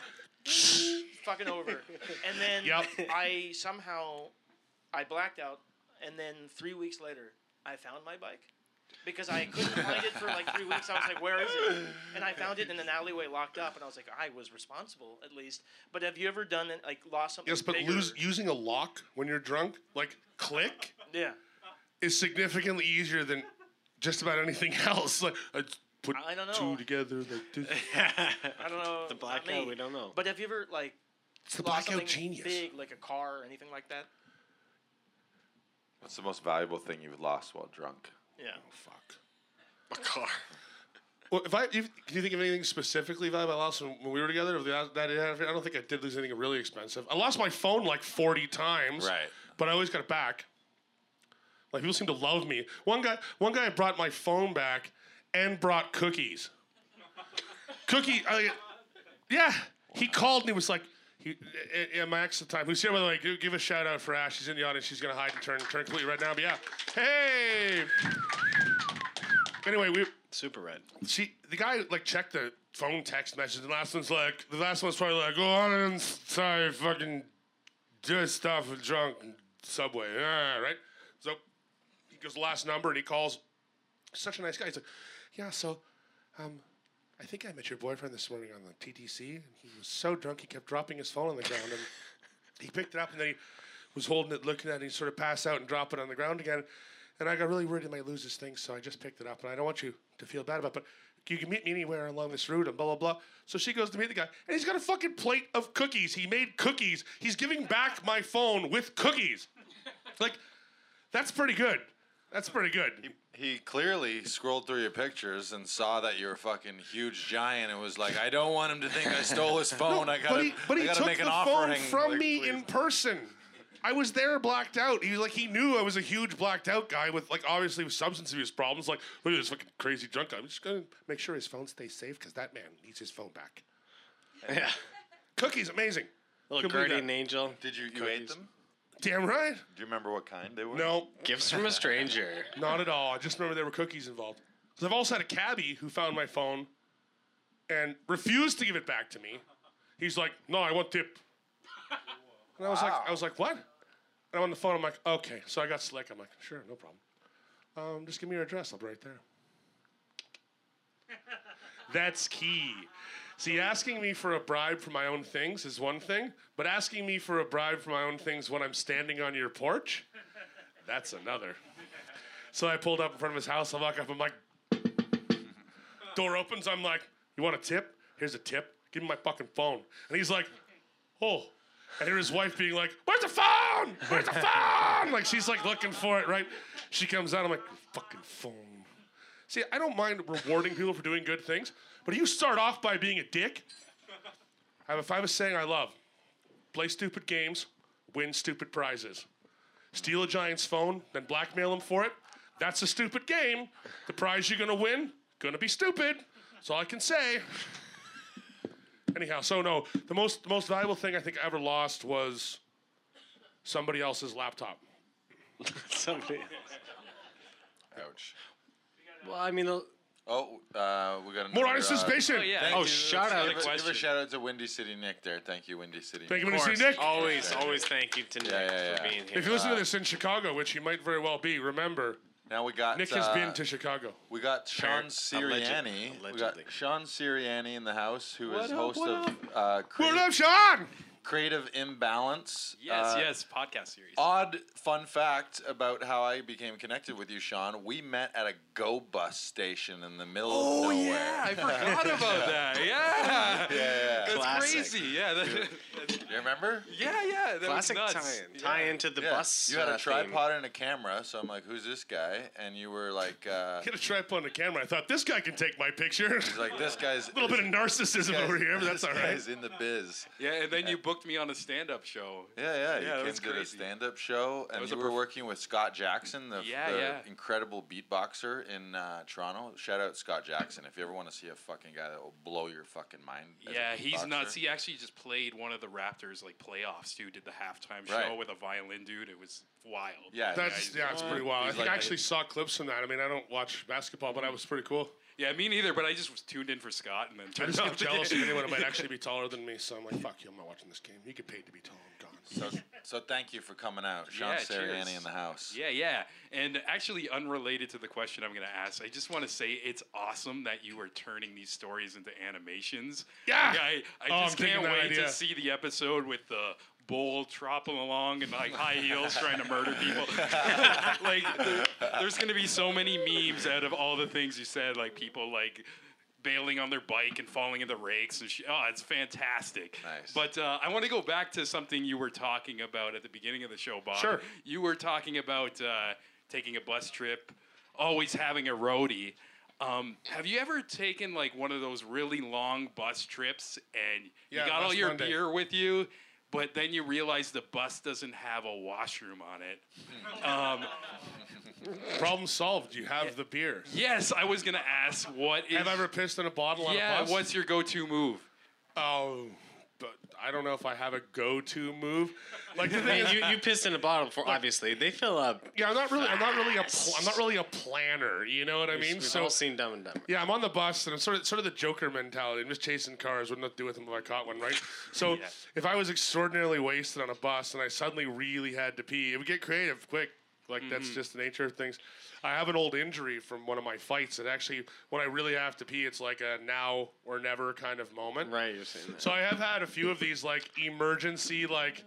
Fucking over. And then yep. I somehow I blacked out, and then three weeks later I found my bike because I couldn't find it for like three weeks. I was like, where is it? And I found it in an alleyway locked up, and I was like, I was responsible at least. But have you ever done it, like lost something? Yes, but bigger? Lose using a lock when you're drunk, like click, yeah, is significantly easier than just about anything else. Like. It's, Put I don't know. Two together, like two. I don't know. The blackout, we don't know. But have you ever like it's the blackout genius, big like a car or anything like that? What's the most valuable thing you've lost while drunk? Yeah. Oh fuck. A car. Well, if I if, can you think of anything specifically valuable I lost when, when we were together? That, that I don't think I did lose anything really expensive. I lost my phone like forty times. Right. But I always got it back. Like people seem to love me. One guy, one guy brought my phone back. And brought cookies. Cookie, uh, yeah. He called and he was like, he, yeah, my ex at the time, who's here, by the way, give a shout out for Ash. She's in the audience. She's going to hide and turn, turn completely red now. But yeah. Hey. Anyway, we. Super red. She, the guy, like, checked the phone text message. And the last one's like, the last one's probably like, go on and sorry, fucking do stuff and drunk and Subway. Yeah, right? So he goes the last number and he calls. Such a nice guy. He's like, yeah, so um, I think I met your boyfriend this morning on the T T C. And he was so drunk, he kept dropping his phone on the ground. And he picked it up, and then he was holding it, looking at it, and he sort of passed out and dropped it on the ground again. And I got really worried I might lose this thing, so I just picked it up. And I don't want you to feel bad about it, but you can meet me anywhere along this route and blah, blah, blah. So she goes to meet the guy, and he's got a fucking plate of cookies. He made cookies. He's giving back my phone with cookies. Like, that's pretty good. That's pretty good. He, he clearly scrolled through your pictures and saw that you were a fucking huge giant and was like, I don't want him to think I stole his phone. No, I gotta, but he, but he took the phone from like, me please. In person. I was there blacked out. He was like, he knew I was a huge blacked out guy with like obviously with substance abuse problems. Like, look at this fucking crazy drunk guy. I'm just gonna make sure his phone stays safe because that man needs his phone back. Yeah. Cookies, amazing. A little guardian angel. Did you, you ate them? Damn right. Do you remember what kind they were? No. Gifts from a stranger. Not at all. I just remember there were cookies involved. Because I've also had a cabbie who found my phone and refused to give it back to me. He's like, no, I want tip. And I was wow. like, I was like, what? And I'm on the phone. I'm like, okay. So I got slick. I'm like, sure, no problem. Um, just give me your address. I'll be right there. That's key. See, asking me for a bribe for my own things is one thing, but asking me for a bribe for my own things when I'm standing on your porch, that's another. So I pulled up in front of his house. I walk up. I'm like, door opens. I'm like, you want a tip? Here's a tip. Give me my fucking phone. And he's like, oh. I hear his wife being like, where's the phone? Where's the phone? Like, she's like looking for it, right? She comes out. I'm like, fucking phone. See, I don't mind rewarding people for doing good things, but if you start off by being a dick, I have a, if I have a saying I love. Play stupid games, win stupid prizes. Steal a giant's phone, then blackmail him for it. That's a stupid game. The prize you're going to win, going to be stupid. That's all I can say. Anyhow, so no, the most the most valuable thing I think I ever lost was somebody else's laptop. Somebody else. Ouch. Well, I mean... Oh, uh, we got another... More honest participation. Uh, oh, yeah. oh shout out. Give, give a shout out to Windy City Nick there. Thank you, Windy City Nick. Thank you, Windy City Nick. Always, yeah. always thank you to Nick yeah, yeah, yeah. for being here. If you listen to this in Chicago, which he might very well be, remember... Now we got Nick has uh, been to Chicago. We got Sean Sirianni. Alleged, we got Sean Sirianni in the house, who what is up, host what of uh, Creative, what up, Sean? Creative Imbalance. Yes, uh, yes, podcast series. Odd fun fact about how I became connected with you, Sean. We met at a Go Bus station in the middle oh, of nowhere. Oh yeah, I forgot about that. Yeah, yeah, yeah. That's Classic. crazy. Yeah. That, that's, you remember? Yeah, yeah. That Classic was nuts. tie-in. Tie-in to the yeah. bus. You had a tripod theme. and a camera, so I'm like, who's this guy? And you were like... Uh, Get a tripod and a camera. I thought, this guy can take my picture. He's like, this guy's... a little bit of narcissism over here, but that's all right. This guy's in the biz. Yeah, and then yeah. you booked me on a stand-up show. Yeah, yeah. yeah you came to a stand-up show, and you were working with Scott Jackson, the, yeah, the yeah. incredible beatboxer in uh, Toronto. Shout out Scott Jackson. If you ever want to see a fucking guy that will blow your fucking mind. Yeah, he's nuts. He actually just played one of the Raptors like playoffs, dude. Did the halftime show right. with a violin, dude. It was wild. Yeah, that's yeah, yeah it's pretty wild. I think like, I actually saw clips from that. I mean, I don't watch basketball, but that was pretty cool. Yeah, me neither, but I just was tuned in for Scott and then turned I just got jealous of anyone who might actually be taller than me, so I'm like, fuck you, I'm not watching this game. You get paid to be tall, I'm gone. So, so thank you for coming out. Sean yeah, Sirianni cheers. in the house. Yeah, yeah. And actually, unrelated to the question I'm going to ask, I just want to say it's awesome that you are turning these stories into animations. Yeah! Like, I, I oh, just I'm can't wait idea. to see the episode with the... Bull tropping along in like high heels trying to murder people. Like there, there's gonna be so many memes out of all the things you said, like people like bailing on their bike and falling into rakes and sh- oh, it's fantastic. Nice. But uh, I want to go back to something you were talking about at the beginning of the show, Bob. Sure. You were talking about uh, taking a bus trip, always having a roadie. Um, have you ever taken like one of those really long bus trips and yeah, you got all your Monday. beer with you? But then you realize the bus doesn't have a washroom on it. Um, Problem solved. You have yeah. the beer. Yes, I was going to ask what is... Have I ever pissed in a bottle on yeah, a bus? Yeah, what's your go-to move? Oh, but I don't know if I have a go-to move. Like the thing is, you, you pissed in a bottle before, like, obviously. They fill up. Yeah, I'm not really I'm not really a pl- I'm not really a planner, you know what I mean? We've so, all seen Dumb and Dumber. Yeah, I'm on the bus, and I'm sort of sort of the Joker mentality. I'm just chasing cars. Wouldn't have to do with them if I caught one, right? So yeah. if I was extraordinarily wasted on a bus and I suddenly really had to pee, it would get creative quick. Like, mm-hmm. that's just the nature of things. I have an old injury from one of my fights that actually, when I really have to pee, it's like a now or never kind of moment. Right, you're saying that. So I have had a few of these, like, emergency, like,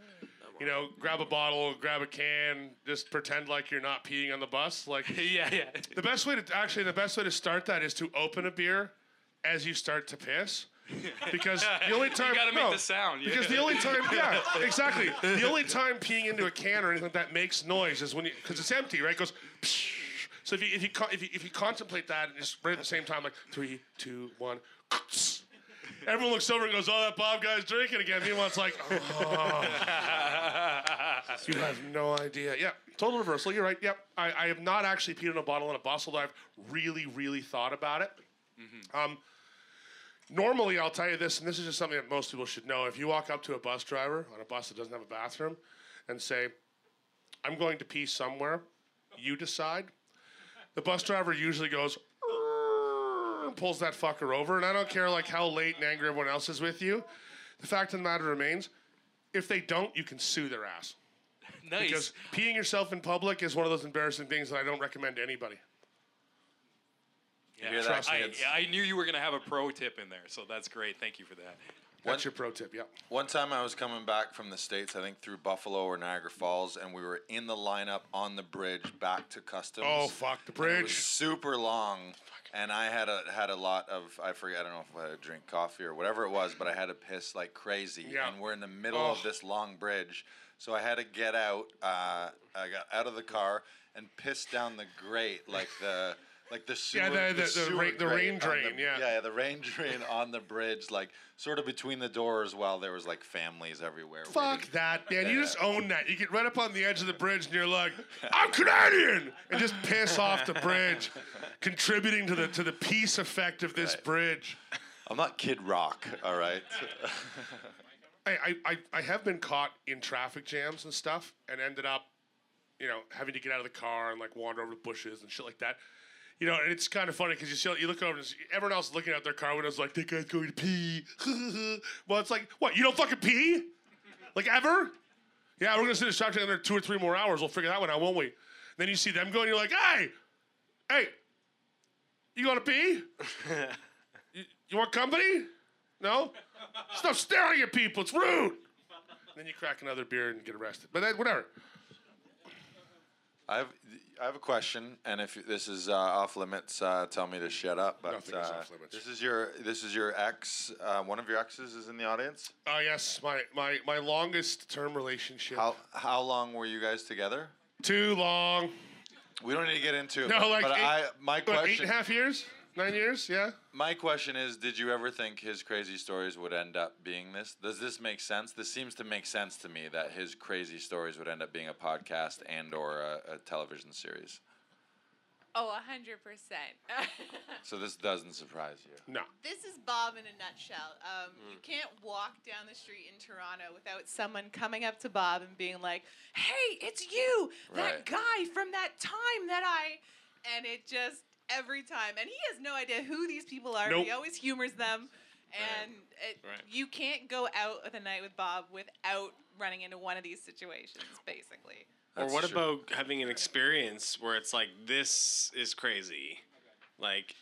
you know, grab a bottle, grab a can, just pretend like you're not peeing on the bus. Like, yeah, yeah. The best way to, actually, the best way to start that is to open a beer as you start to piss. Because the only time you gotta make no, the sound. Yeah. Because the only time, yeah, exactly. The only time peeing into a can or anything like that makes noise is when you, because it's empty, right? It goes. Psh. So if you if you if you if you contemplate that and just right at the same time, like three, two, one. Everyone looks over and goes, "Oh, that Bob guy's drinking again." Meanwhile, it's like, "Oh, you have no idea." Yeah, total reversal. You're right. Yep, I, I have not actually peed in a bottle in a bus, although I've really, really thought about it. Mm-hmm. Um. Normally, I'll tell you this, and this is just something that most people should know. If you walk up to a bus driver on a bus that doesn't have a bathroom and say, I'm going to pee somewhere, you decide, the bus driver usually goes, and pulls that fucker over, and I don't care like how late and angry everyone else is with you. The fact of the matter remains, if they don't, you can sue their ass. Nice. Because peeing yourself in public is one of those embarrassing things that I don't recommend to anybody. Yeah, I, I knew you were going to have a pro tip in there, so that's great. Thank you for that. That's your pro tip, yeah. One time I was coming back from the States, I think through Buffalo or Niagara Falls, and we were in the lineup on the bridge back to customs. Oh, fuck, the bridge. It was super long, and I had a had a lot of, I forget, I don't know if I had to drink coffee or whatever it was, but I had to piss like crazy, yeah. And we're in the middle oh. of this long bridge, so I had to get out. Uh, I got out of the car and pissed down the grate like the... Like the sewer, yeah, the, the, the, sewer the, rain, the rain drain, the, yeah. Yeah, the rain drain on the bridge, like sort of between the doors while there was like families everywhere. Fuck waiting. That, man. Yeah. You just own that. You get right up on the edge of the bridge and you're like, I'm Canadian! And just piss off the bridge, contributing to the to the peace effect of this right. bridge. I'm not Kid Rock, all right? I, I, I have been caught in traffic jams and stuff and ended up, you know, having to get out of the car and like wander over the bushes and shit like that. You know, and it's kind of funny because you see, you look over and see, everyone else is looking out their car windows like, that guy's going to pee. Well, it's like, what, you don't fucking pee? Like, ever? Yeah, we're going to sit in the shop down there two or three more hours. We'll figure that one out, won't we? And then you see them going, you're like, hey, hey, you want to pee? you, you want company? No? Stop staring at people. It's rude. And then you crack another beer and get arrested. But that, whatever. I have I have a question, and if this is uh, off limits, uh, tell me to shut up. But Nothing uh, is off limits. This is your this is your ex. Uh, one of your exes is in the audience. Oh uh, yes, my, my my longest term relationship. How how long were you guys together? Too long. We don't need to get into it. No, but, like but eight, I, my question, what, eight and a half years, nine years, yeah. My question is, did you ever think his crazy stories would end up being this? Does this make sense? This seems to make sense to me that his crazy stories would end up being a podcast and or a, a television series. Oh, one hundred percent. So this doesn't surprise you? No. This is Bob in a nutshell. Um, mm. You can't walk down the street in Toronto without someone coming up to Bob and being like, hey, it's you, right. that guy from that time that I... And it just... Every time. And he has no idea who these people are. Nope. He always humors them. And right. It, right. you can't go out with a night with Bob without running into one of these situations, basically. That's or what true. About having an experience where it's like, this is crazy. Like,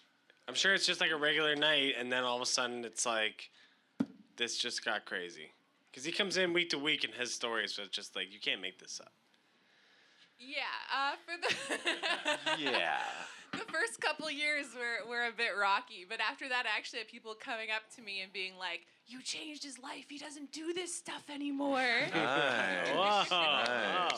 I'm sure it's just like a regular night, and then all of a sudden it's like, this just got crazy. Because he comes in week to week and his stories, so it's just like, you can't make this up. Yeah. Uh, for the yeah. The first couple years were, were a bit rocky, but after that, I actually had people coming up to me and being like, you changed his life. He doesn't do this stuff anymore. Nice. Wow.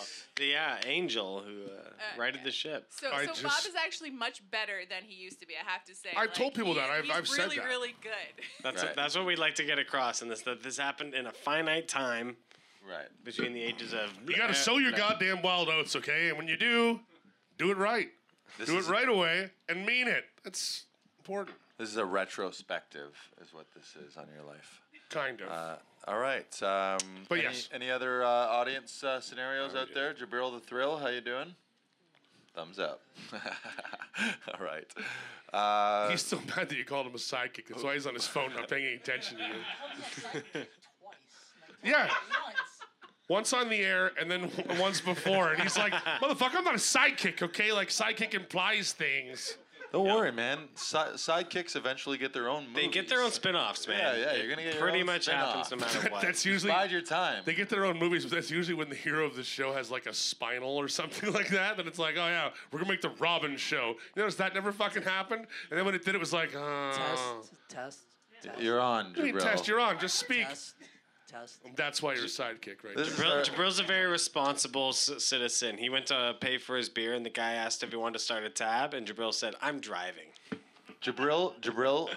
Yeah, Angel, who uh, uh, righted yeah. the ship. So, so just, Bob is actually much better than he used to be, I have to say. I've like, told people he, that. I've, he's I've really, said that. Really, really good. That's, right. a, that's what we'd like to get across in this, that this happened in a finite time. Right. Between the ages of... You got to sow your goddamn wild oats, okay? And when you do, do it right. This do it right a, away and mean it. That's important. This is a retrospective, is what this is on your life. Kind of. Uh, all right. Um, but any, yes. Any other uh, audience uh, scenarios out there? Jabril the Thrill, how you doing? Thumbs up. All right. Uh, he's so mad that you called him a sidekick. That's why he's on his phone not paying any attention to you. Twice. Like, yeah. Once on the air and then w once before. And he's like, motherfucker, I'm not a sidekick, okay? Like, sidekick implies things. Don't yep. worry, man. Si sidekicks eventually get their own movies. They get their own spin-offs, man. Yeah, yeah, you're going to get pretty your own much happens no matter what. That's usually... Bide your time. They get their own movies, but that's usually when the hero of the show has, like, a spinal or something like that. Then it's like, oh, yeah, we're going to make the Robin show. You notice that never fucking happened? And then when it did, it was like, oh. Test, test, test. You're on, Jabril. I mean, test, you're on. Just speak. Test. Test. That's why you're a sidekick, right? Jabril, Jabril's a very responsible c citizen. He went to pay for his beer, and the guy asked if he wanted to start a tab, and Jabril said, "I'm driving." Jabril, Jabril,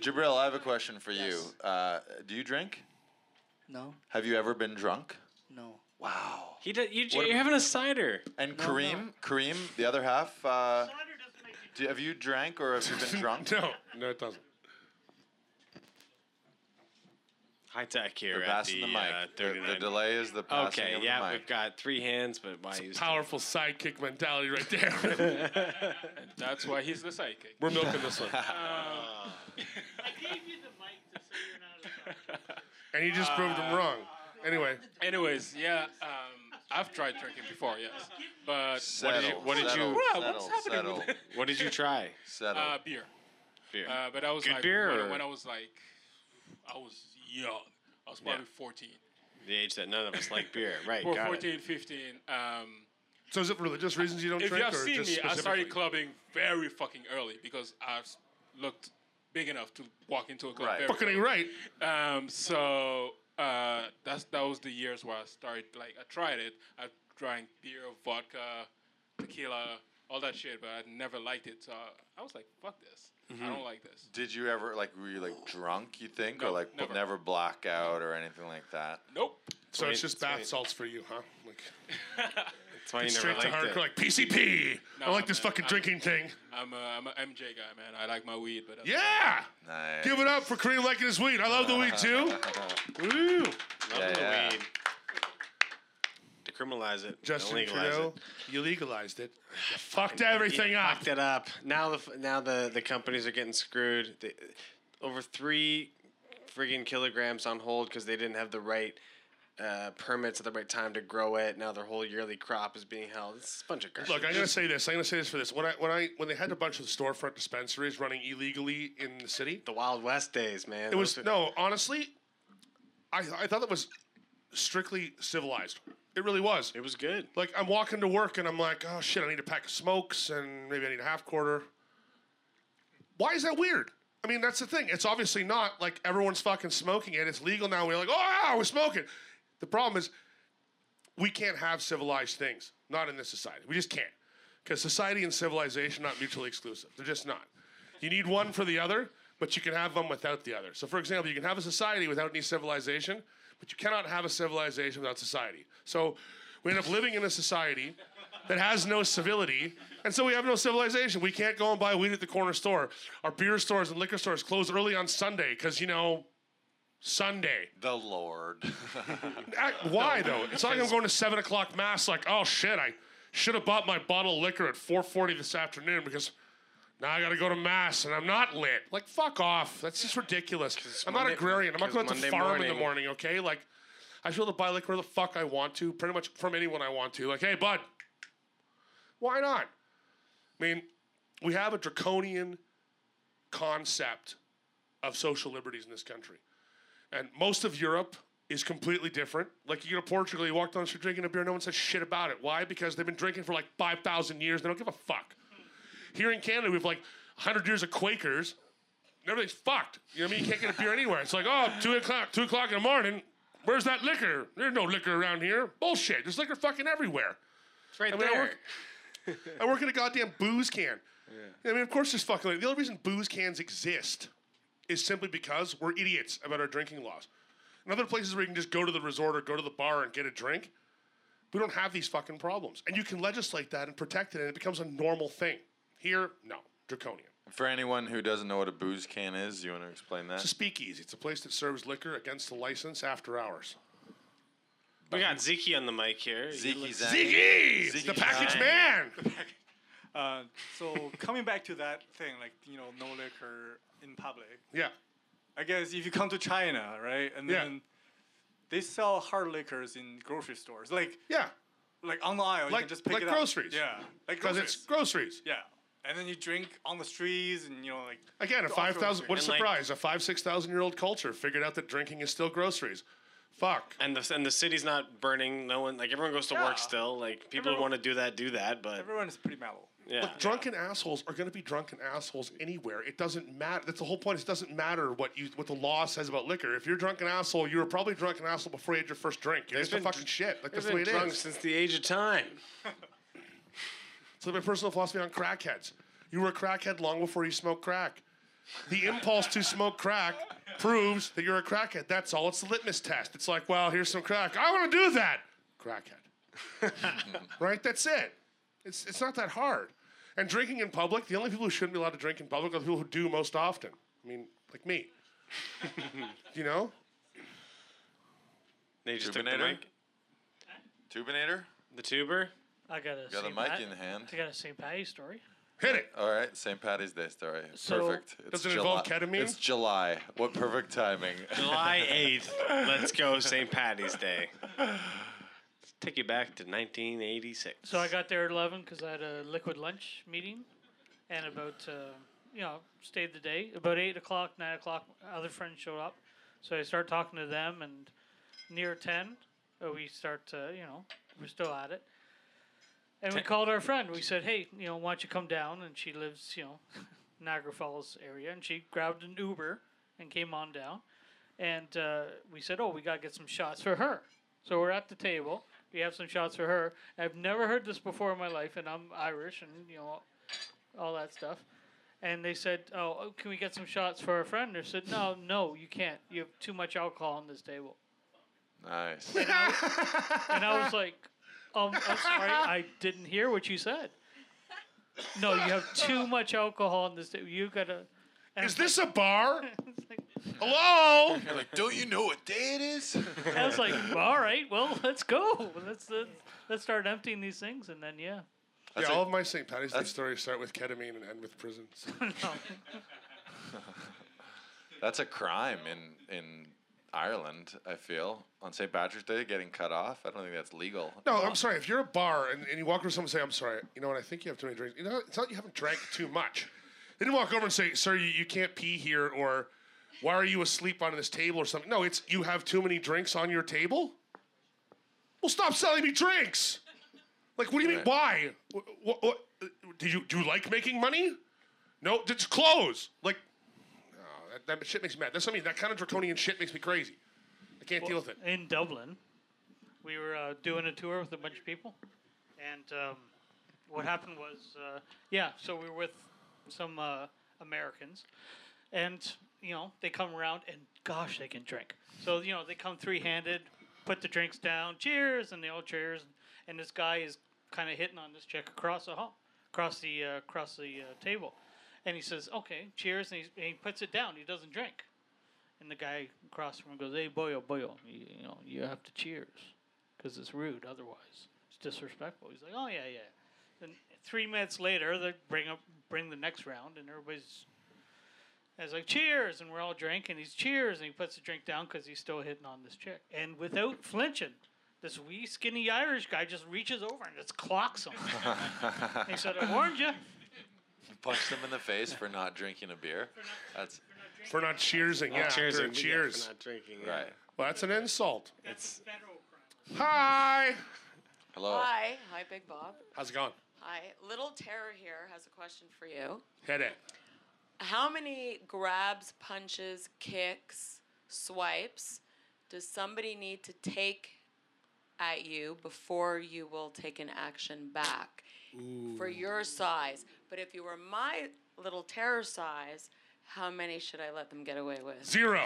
Jabril. I have a question for yes. you. Uh, do you drink? No. Have you ever been drunk? No. Wow. He did. You, you're a, having a cider. And no, Kareem, no. Kareem, the other half. Uh, cider doesn't make you do, have you drank or have you been drunk? No, no, it doesn't. High tech here. At the, the, mic. Uh, the, the delay is the passing okay, of yeah, the mic. Okay, yeah, we've got three hands, but why use powerful sidekick mentality right there. That's why he's the sidekick. We're milking this one. Uh, I gave you the mic to say you're not a sidekick. And you just uh, proved him wrong. Anyway. Anyways, yeah, um, I've tried drinking before, yes. But settle, what did you... What did settle, you settle, what's happening? Settle. What did you try? Settle. Uh, beer. Beer. Uh, but I was Good like, beer. When, when I was like... I was young. I was probably yeah. fourteen. The age that none of us like beer. Right, got it. fourteen, fifteen Um, so is it religious reasons you don't drink? If you have seen me, I started clubbing very fucking early because I looked big enough to walk into a club. Right. Fucking right. Um, so uh, that's that was the years where I started, like, I tried it. I drank beer, vodka, tequila, all that shit, but I never liked it. So I, I was like, fuck this. Mm-hmm. I don't like this. Did you ever, like, were you, like, drunk, you think? No, or, like, never. never blackout or anything like that? Nope. So twenty, it's just bath twenty. Salts for you, huh? Like, that's why you never liked it. Straight to hardcore, like, P C P. No, I like I'm this a, fucking I'm, drinking thing. I'm a, I'm a M J guy, man. I like my weed. But yeah! Nice. Give it up for Kareem liking his weed. I love the weed, too. Woo! Yeah, love yeah. the weed. Decriminalize it. Justin Trudeau, it. You legalized it. You fucked everything you up. Fucked it up. Now the now the, the companies are getting screwed. They, over three friggin' kilograms on hold because they didn't have the right uh, permits at the right time to grow it. Now their whole yearly crop is being held. It's a bunch of garbage. Look, I'm gonna say this. I'm gonna say this for this. When I when I when they had a bunch of storefront dispensaries running illegally in the city, the Wild West days, man. It Those was no, honestly, I I thought that was strictly civilized. It really was. It was good. Like, I'm walking to work, and I'm like, oh, shit, I need a pack of smokes, and maybe I need a half quarter. Why is that weird? I mean, that's the thing. It's obviously not, like, everyone's fucking smoking it. It's legal now. We're like, oh, we're smoking. The problem is we can't have civilized things. Not in this society. We just can't. Because society and civilization are not mutually exclusive. They're just not. You need one for the other, but you can have one without the other. So, for example, you can have a society without any civilization, but you cannot have a civilization without society. So we end up living in a society that has no civility, and so we have no civilization. We can't go and buy weed at the corner store. Our beer stores and liquor stores close early on Sunday because, you know, Sunday. The Lord. Why, though? It's not like I'm going to seven o'clock mass like, oh, shit, I should have bought my bottle of liquor at four forty this afternoon because now I got to go to mass, and I'm not lit. Like, fuck off. That's just ridiculous. I'm Monday, not agrarian. I'm not going to the farm morning. in the morning, okay? Like, I should be able to buy liquor the fuck I want to, pretty much from anyone I want to. Like, hey, bud, why not? I mean, we have a draconian concept of social liberties in this country. And most of Europe is completely different. Like, you go to Portugal, you walk down the street drinking a beer, no one says shit about it. Why? Because they've been drinking for, like, five thousand years. They don't give a fuck. Here in Canada, we have like one hundred years of Quakers. Everything's fucked. You know what I mean? You can't get a beer anywhere. It's like, oh, two o'clock, two o'clock in the morning. Where's that liquor? There's no liquor around here. Bullshit. There's liquor fucking everywhere. It's right I mean, there. I work, I work in a goddamn booze can. Yeah. I mean, of course there's fucking liquor. The only reason booze cans exist is simply because we're idiots about our drinking laws. In other places where you can just go to the resort or go to the bar and get a drink, we don't have these fucking problems. And you can legislate that and protect it, and it becomes a normal thing. Here, no. Draconian. For anyone who doesn't know what a booze can is, you want to explain that? It's a speakeasy. It's a place that serves liquor against the license after hours. We got Ziki on the mic here. Ziki Zhang. Ziki! Ziki! The package Zang. man! The pack- uh, so, coming back to that thing, like, you know, no liquor in public. Yeah. I guess if you come to China, right? And then yeah. they sell hard liquors in grocery stores. Like, yeah. Like on the aisle, like, you can just pick like it groceries. up. Yeah. Like groceries. Because it's groceries. Yeah. And then you drink on the streets, and you know, like again, a five thousand. What a surprise! Like, a five, six thousand year old culture figured out that drinking is still groceries. Fuck. And the and the city's not burning. No one like everyone goes to yeah. work still. Like people everyone, want to do that, do that. But everyone is pretty mellow. Yeah. Look, drunken yeah. assholes are going to be drunken assholes anywhere. It doesn't matter. That's the whole point. It doesn't matter what you what the law says about liquor. If you're a drunken asshole, you were probably a drunken asshole before you had your first drink. You're just a fucking shit. Like that's the way it is. I've been drunk since the age of time. So my personal philosophy on crackheads. You were a crackhead long before you smoked crack. The impulse to smoke crack proves that you're a crackhead. That's all. It's the litmus test. It's like, well, here's some crack. I want to do that. Crackhead. Right? That's it. It's it's not that hard. And drinking in public, the only people who shouldn't be allowed to drink in public are the people who do most often. I mean, like me. You know? They just Tubinator? took the mic. Tubinator? The tuber? I got a, got a mic Pat- in hand. I got a Saint Patty's story. Hit it. All right, Saint Patty's Day story. So perfect. It's does it July- involve ketamine? It's July. What perfect timing. July eighth. Let's go Saint Patty's Day. Let's take you back to nineteen eighty-six. So I got there at eleven because I had a liquid lunch meeting and about, uh, you know, stayed the day. About eight o'clock, nine o'clock, other friends showed up. So I start talking to them, and near ten, we start to, you know, we're still at it. And we called our friend. We said, hey, you know, why don't you come down? And she lives, you know, Niagara Falls area. And she grabbed an Uber and came on down. And uh, we said, oh, we got to get some shots for her. So we're at the table. We have some shots for her. I've never heard this before in my life, and I'm Irish and, you know, all that stuff. And they said, oh, can we get some shots for our friend? And they said, no, no, you can't. You have too much alcohol on this table. Nice. And I was, and I was like... Um, I'm sorry, I didn't hear what you said. No, you have too much alcohol in this. You gotta. Is this a bar? Like, hello? You're like, don't you know what day it is? I was like, well, all right, well, let's go. Let's let's, let's start emptying these things, and then yeah. That's yeah, like, all of my Saint Patty's Day stories start with ketamine and end with prisons. No. That's a crime in in. Ireland, I feel, on Saint Patrick's Day, getting cut off. I don't think that's legal. No, I'm sorry. If you're a bar and, and you walk over to someone and say, I'm sorry, you know what, I think you have too many drinks. You know, it's not you haven't drank too much. They didn't walk over and say, sir, you, you can't pee here, or why are you asleep on this table or something. No, it's you have too many drinks on your table? Well, stop selling me drinks. Like, what do you right. mean, why? What, what, what, did you, do you like making money? No, it's close. Like, That, that shit makes me mad. That's what I mean. That kind of draconian shit makes me crazy. I can't well, deal with it. In Dublin, we were uh, doing a tour with a bunch of people. And um, what happened was, uh, yeah, so we were with some uh, Americans. And, you know, they come around and, gosh, they can drink. So, you know, they come three-handed, put the drinks down, cheers, and they all cheers. And, and this guy is kind of hitting on this chick across the hall, across the, uh, across the uh, table. And he says, okay, cheers, and, and he puts it down. He doesn't drink. And the guy across from him goes, hey, boyo, boyo, you, you know, you have to cheers because it's rude otherwise. It's disrespectful. He's like, oh, yeah, yeah. And three minutes later, they bring up, bring the next round, and everybody's and like, cheers, and we're all drinking. He's cheers, and he puts the drink down because he's still hitting on this chick. And without flinching, this wee, skinny Irish guy just reaches over and just clocks him. And he said, I warned you. Punch them in the face for not drinking a beer. For not, that's for not cheersing. Yeah, cheers. Yeah, cheers. For not drinking. Yeah. Right. Well, that's an insult. That's it's a federal crime. Hi. Hello. Hi. Hi, Big Bob. How's it going? Hi. Little Terror here has a question for you. Hit it. How many grabs, punches, kicks, swipes does somebody need to take at you before you will take an action back? Ooh. For your size. But if you were my little terror size, how many should I let them get away with? Zero.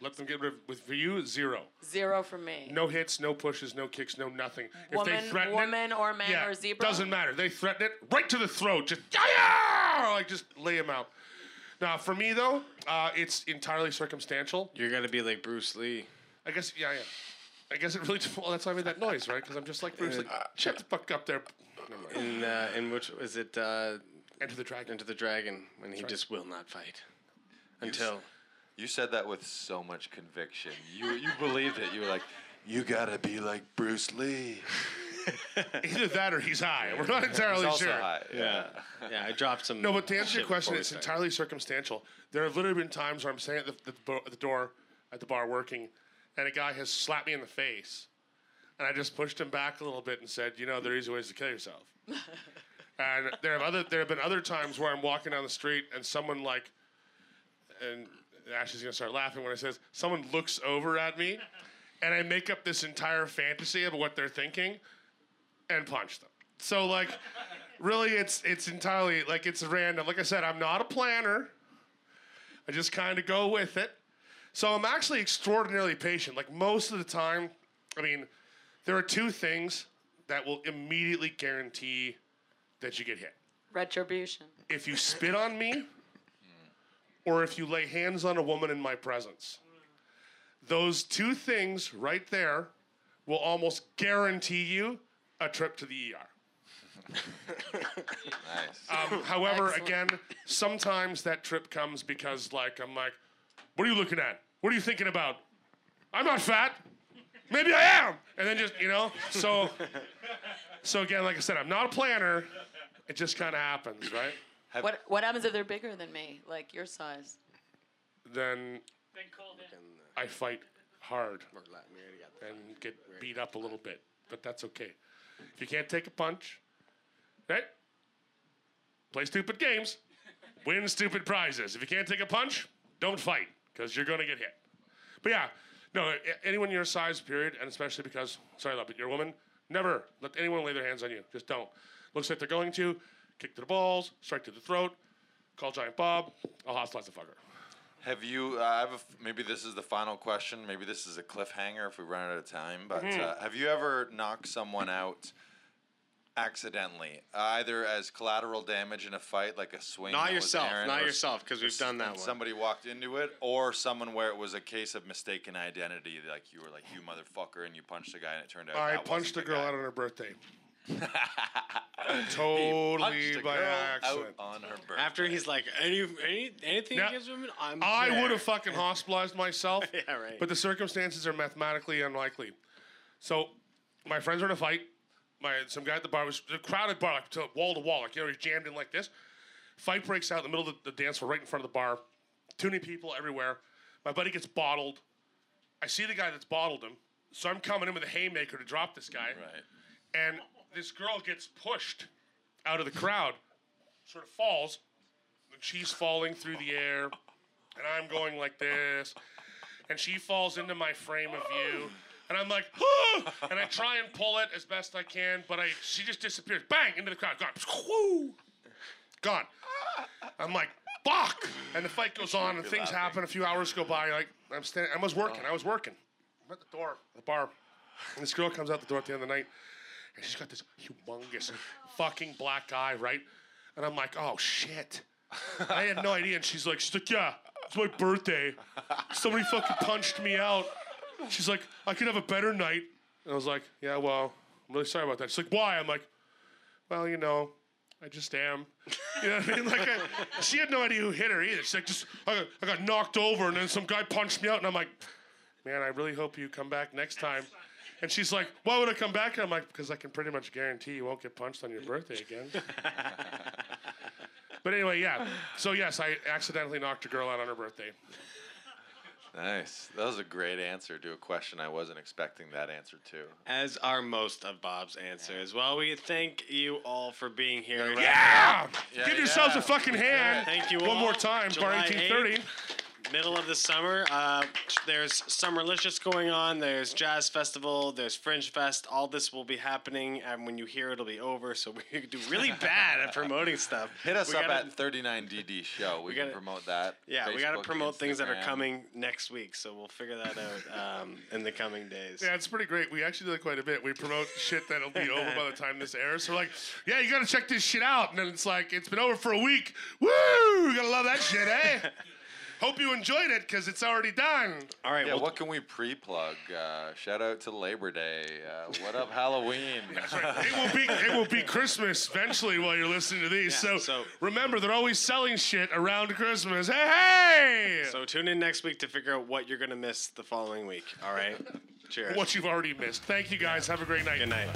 Let them get rid of, with for you, zero. Zero for me. No hits, no pushes, no kicks, no nothing. Woman, if they threaten woman it, or man yeah, or zebra? Doesn't matter. They threaten it right to the throat. Just, yeah! Like, just lay them out. Now, for me, though, uh, it's entirely circumstantial. You're going to be like Bruce Lee. I guess, yeah, yeah. I guess it really... Well, that's why I made that noise, right? Because I'm just like, Bruce, like, shut the fuck up there. In, uh, in which... Is it... Uh, Enter the Dragon. Enter the Dragon, when that's he right. just will not fight. Until... You, you said that with so much conviction. You you believed it. You were like, you gotta be like Bruce Lee. Either that or he's high. We're not entirely he's also sure. High. Yeah. Yeah. Yeah, I dropped some... No, but to answer your question, it's entirely circumstantial. There have literally been times where I'm standing at the, the, the door at the bar working... And a guy has slapped me in the face. And I just pushed him back a little bit and said, you know, there are easy ways to kill yourself. And there have other there have been other times where I'm walking down the street and someone like, and Ashley's going to start laughing when I say this, someone looks over at me and I make up this entire fantasy of what they're thinking and punch them. So, like, really, it's it's entirely, like, it's random. Like I said, I'm not a planner. I just kind of go with it. So I'm actually extraordinarily patient. Like, most of the time, I mean, there are two things that will immediately guarantee that you get hit. Retribution. If you spit on me or if you lay hands on a woman in my presence. Those two things right there will almost guarantee you a trip to the E R. Nice. Um, however, excellent. Again, sometimes that trip comes because, like, I'm like, what are you looking at? What are you thinking about? I'm not fat. Maybe I am. And then just, you know, so, so again, like I said, I'm not a planner. It just kind of happens, right? What What happens if they're bigger than me, like your size? Then I fight hard and get beat up a little bit, but that's okay. If you can't take a punch, right? Play stupid games, win stupid prizes. If you can't take a punch, don't fight because you're going to get hit. But yeah, no, anyone your size, period, and especially because, sorry, love, but you're a woman, never let anyone lay their hands on you. Just don't. Looks like they're going to, kick to the balls, strike to the throat, call Giant Bob, I'll hostilize the fucker. Have you, uh, I have a f maybe this is the final question, maybe this is a cliffhanger if we run out of time, but mm-hmm. uh, have you ever knocked someone out accidentally, either as collateral damage in a fight, like a swing? Not yourself, not yourself, because we've done that one. Somebody walked into it, or someone where it was a case of mistaken identity, like you were like, you motherfucker, and you punched a guy, and it turned out I punched a girl out on her birthday. Totally by accident. On her birthday. After he's like, any, any anything now, he gives women, I'm I would have fucking hospitalized myself. Yeah, right. But the circumstances are mathematically unlikely. So my friends were in a fight. My some guy at the bar was a crowded bar, like to wall to wall, like you know, he's jammed in like this. Fight breaks out in the middle of the, the dance floor, right in front of the bar. Too many people everywhere. My buddy gets bottled. I see the guy that's bottled him, so I'm coming in with a haymaker to drop this guy. Right. And this girl gets pushed out of the crowd, sort of falls, and she's falling through the air, and I'm going like this, and she falls into my frame of view, and I'm like, ah! And I try and pull it as best I can, but I she just disappears, bang, into the crowd, gone, whoo, gone. I'm like, fuck, and the fight goes on, and things happen. A few hours go by, like I'm standing, I was working, I was working, I'm at the door, the bar, and this girl comes out the door at the end of the night. And she's got this humongous fucking black eye, right? And I'm like, oh, shit. I had no idea. And she's like, she's like, yeah, it's my birthday. Somebody fucking punched me out. She's like, I could have a better night. And I was like, yeah, well, I'm really sorry about that. She's like, why? I'm like, well, you know, I just am. You know what I mean? Like, I, she had no idea who hit her either. She's like, just, I got, I got knocked over, and then some guy punched me out. And I'm like, man, I really hope you come back next time. And she's like, why would I come back? And I'm like, because I can pretty much guarantee you won't get punched on your birthday again. But anyway, yeah. So, yes, I accidentally knocked a girl out on her birthday. Nice. That was a great answer to a question I wasn't expecting that answer to. As are most of Bob's answers. Well, we thank you all for being here. Right yeah! Now. yeah! Give yourselves yeah. a fucking hand. Yeah. Thank you all. One more time, Bar eighteen thirty. Middle of the summer, uh, there's Summerlicious going on, there's Jazz Festival, there's Fringe Fest, all this will be happening, and when you hear it, it'll be over, so we do really bad at promoting stuff. Hit us we up gotta, at thirty-nine D D Show, we, we gotta, can promote that. Yeah, Facebook, we gotta promote Instagram. Things that are coming next week, so we'll figure that out um, in the coming days. Yeah, it's pretty great, we actually do that quite a bit, we promote shit that'll be over by the time this airs, so we're like, yeah, you gotta check this shit out, and then it's like, it's been over for a week, woo, you gotta love that shit, eh? Hope you enjoyed it, because it's already done. All right. Yeah, well, what can we pre-plug? Uh, shout out to Labor Day. Uh, what up, Halloween? That's right. It will be it will be Christmas eventually while you're listening to these. Yeah, so, so remember, they're always selling shit around Christmas. Hey, hey! So tune in next week to figure out what you're going to miss the following week. All right? Cheers. What you've already missed. Thank you, guys. Have a great night. Good night.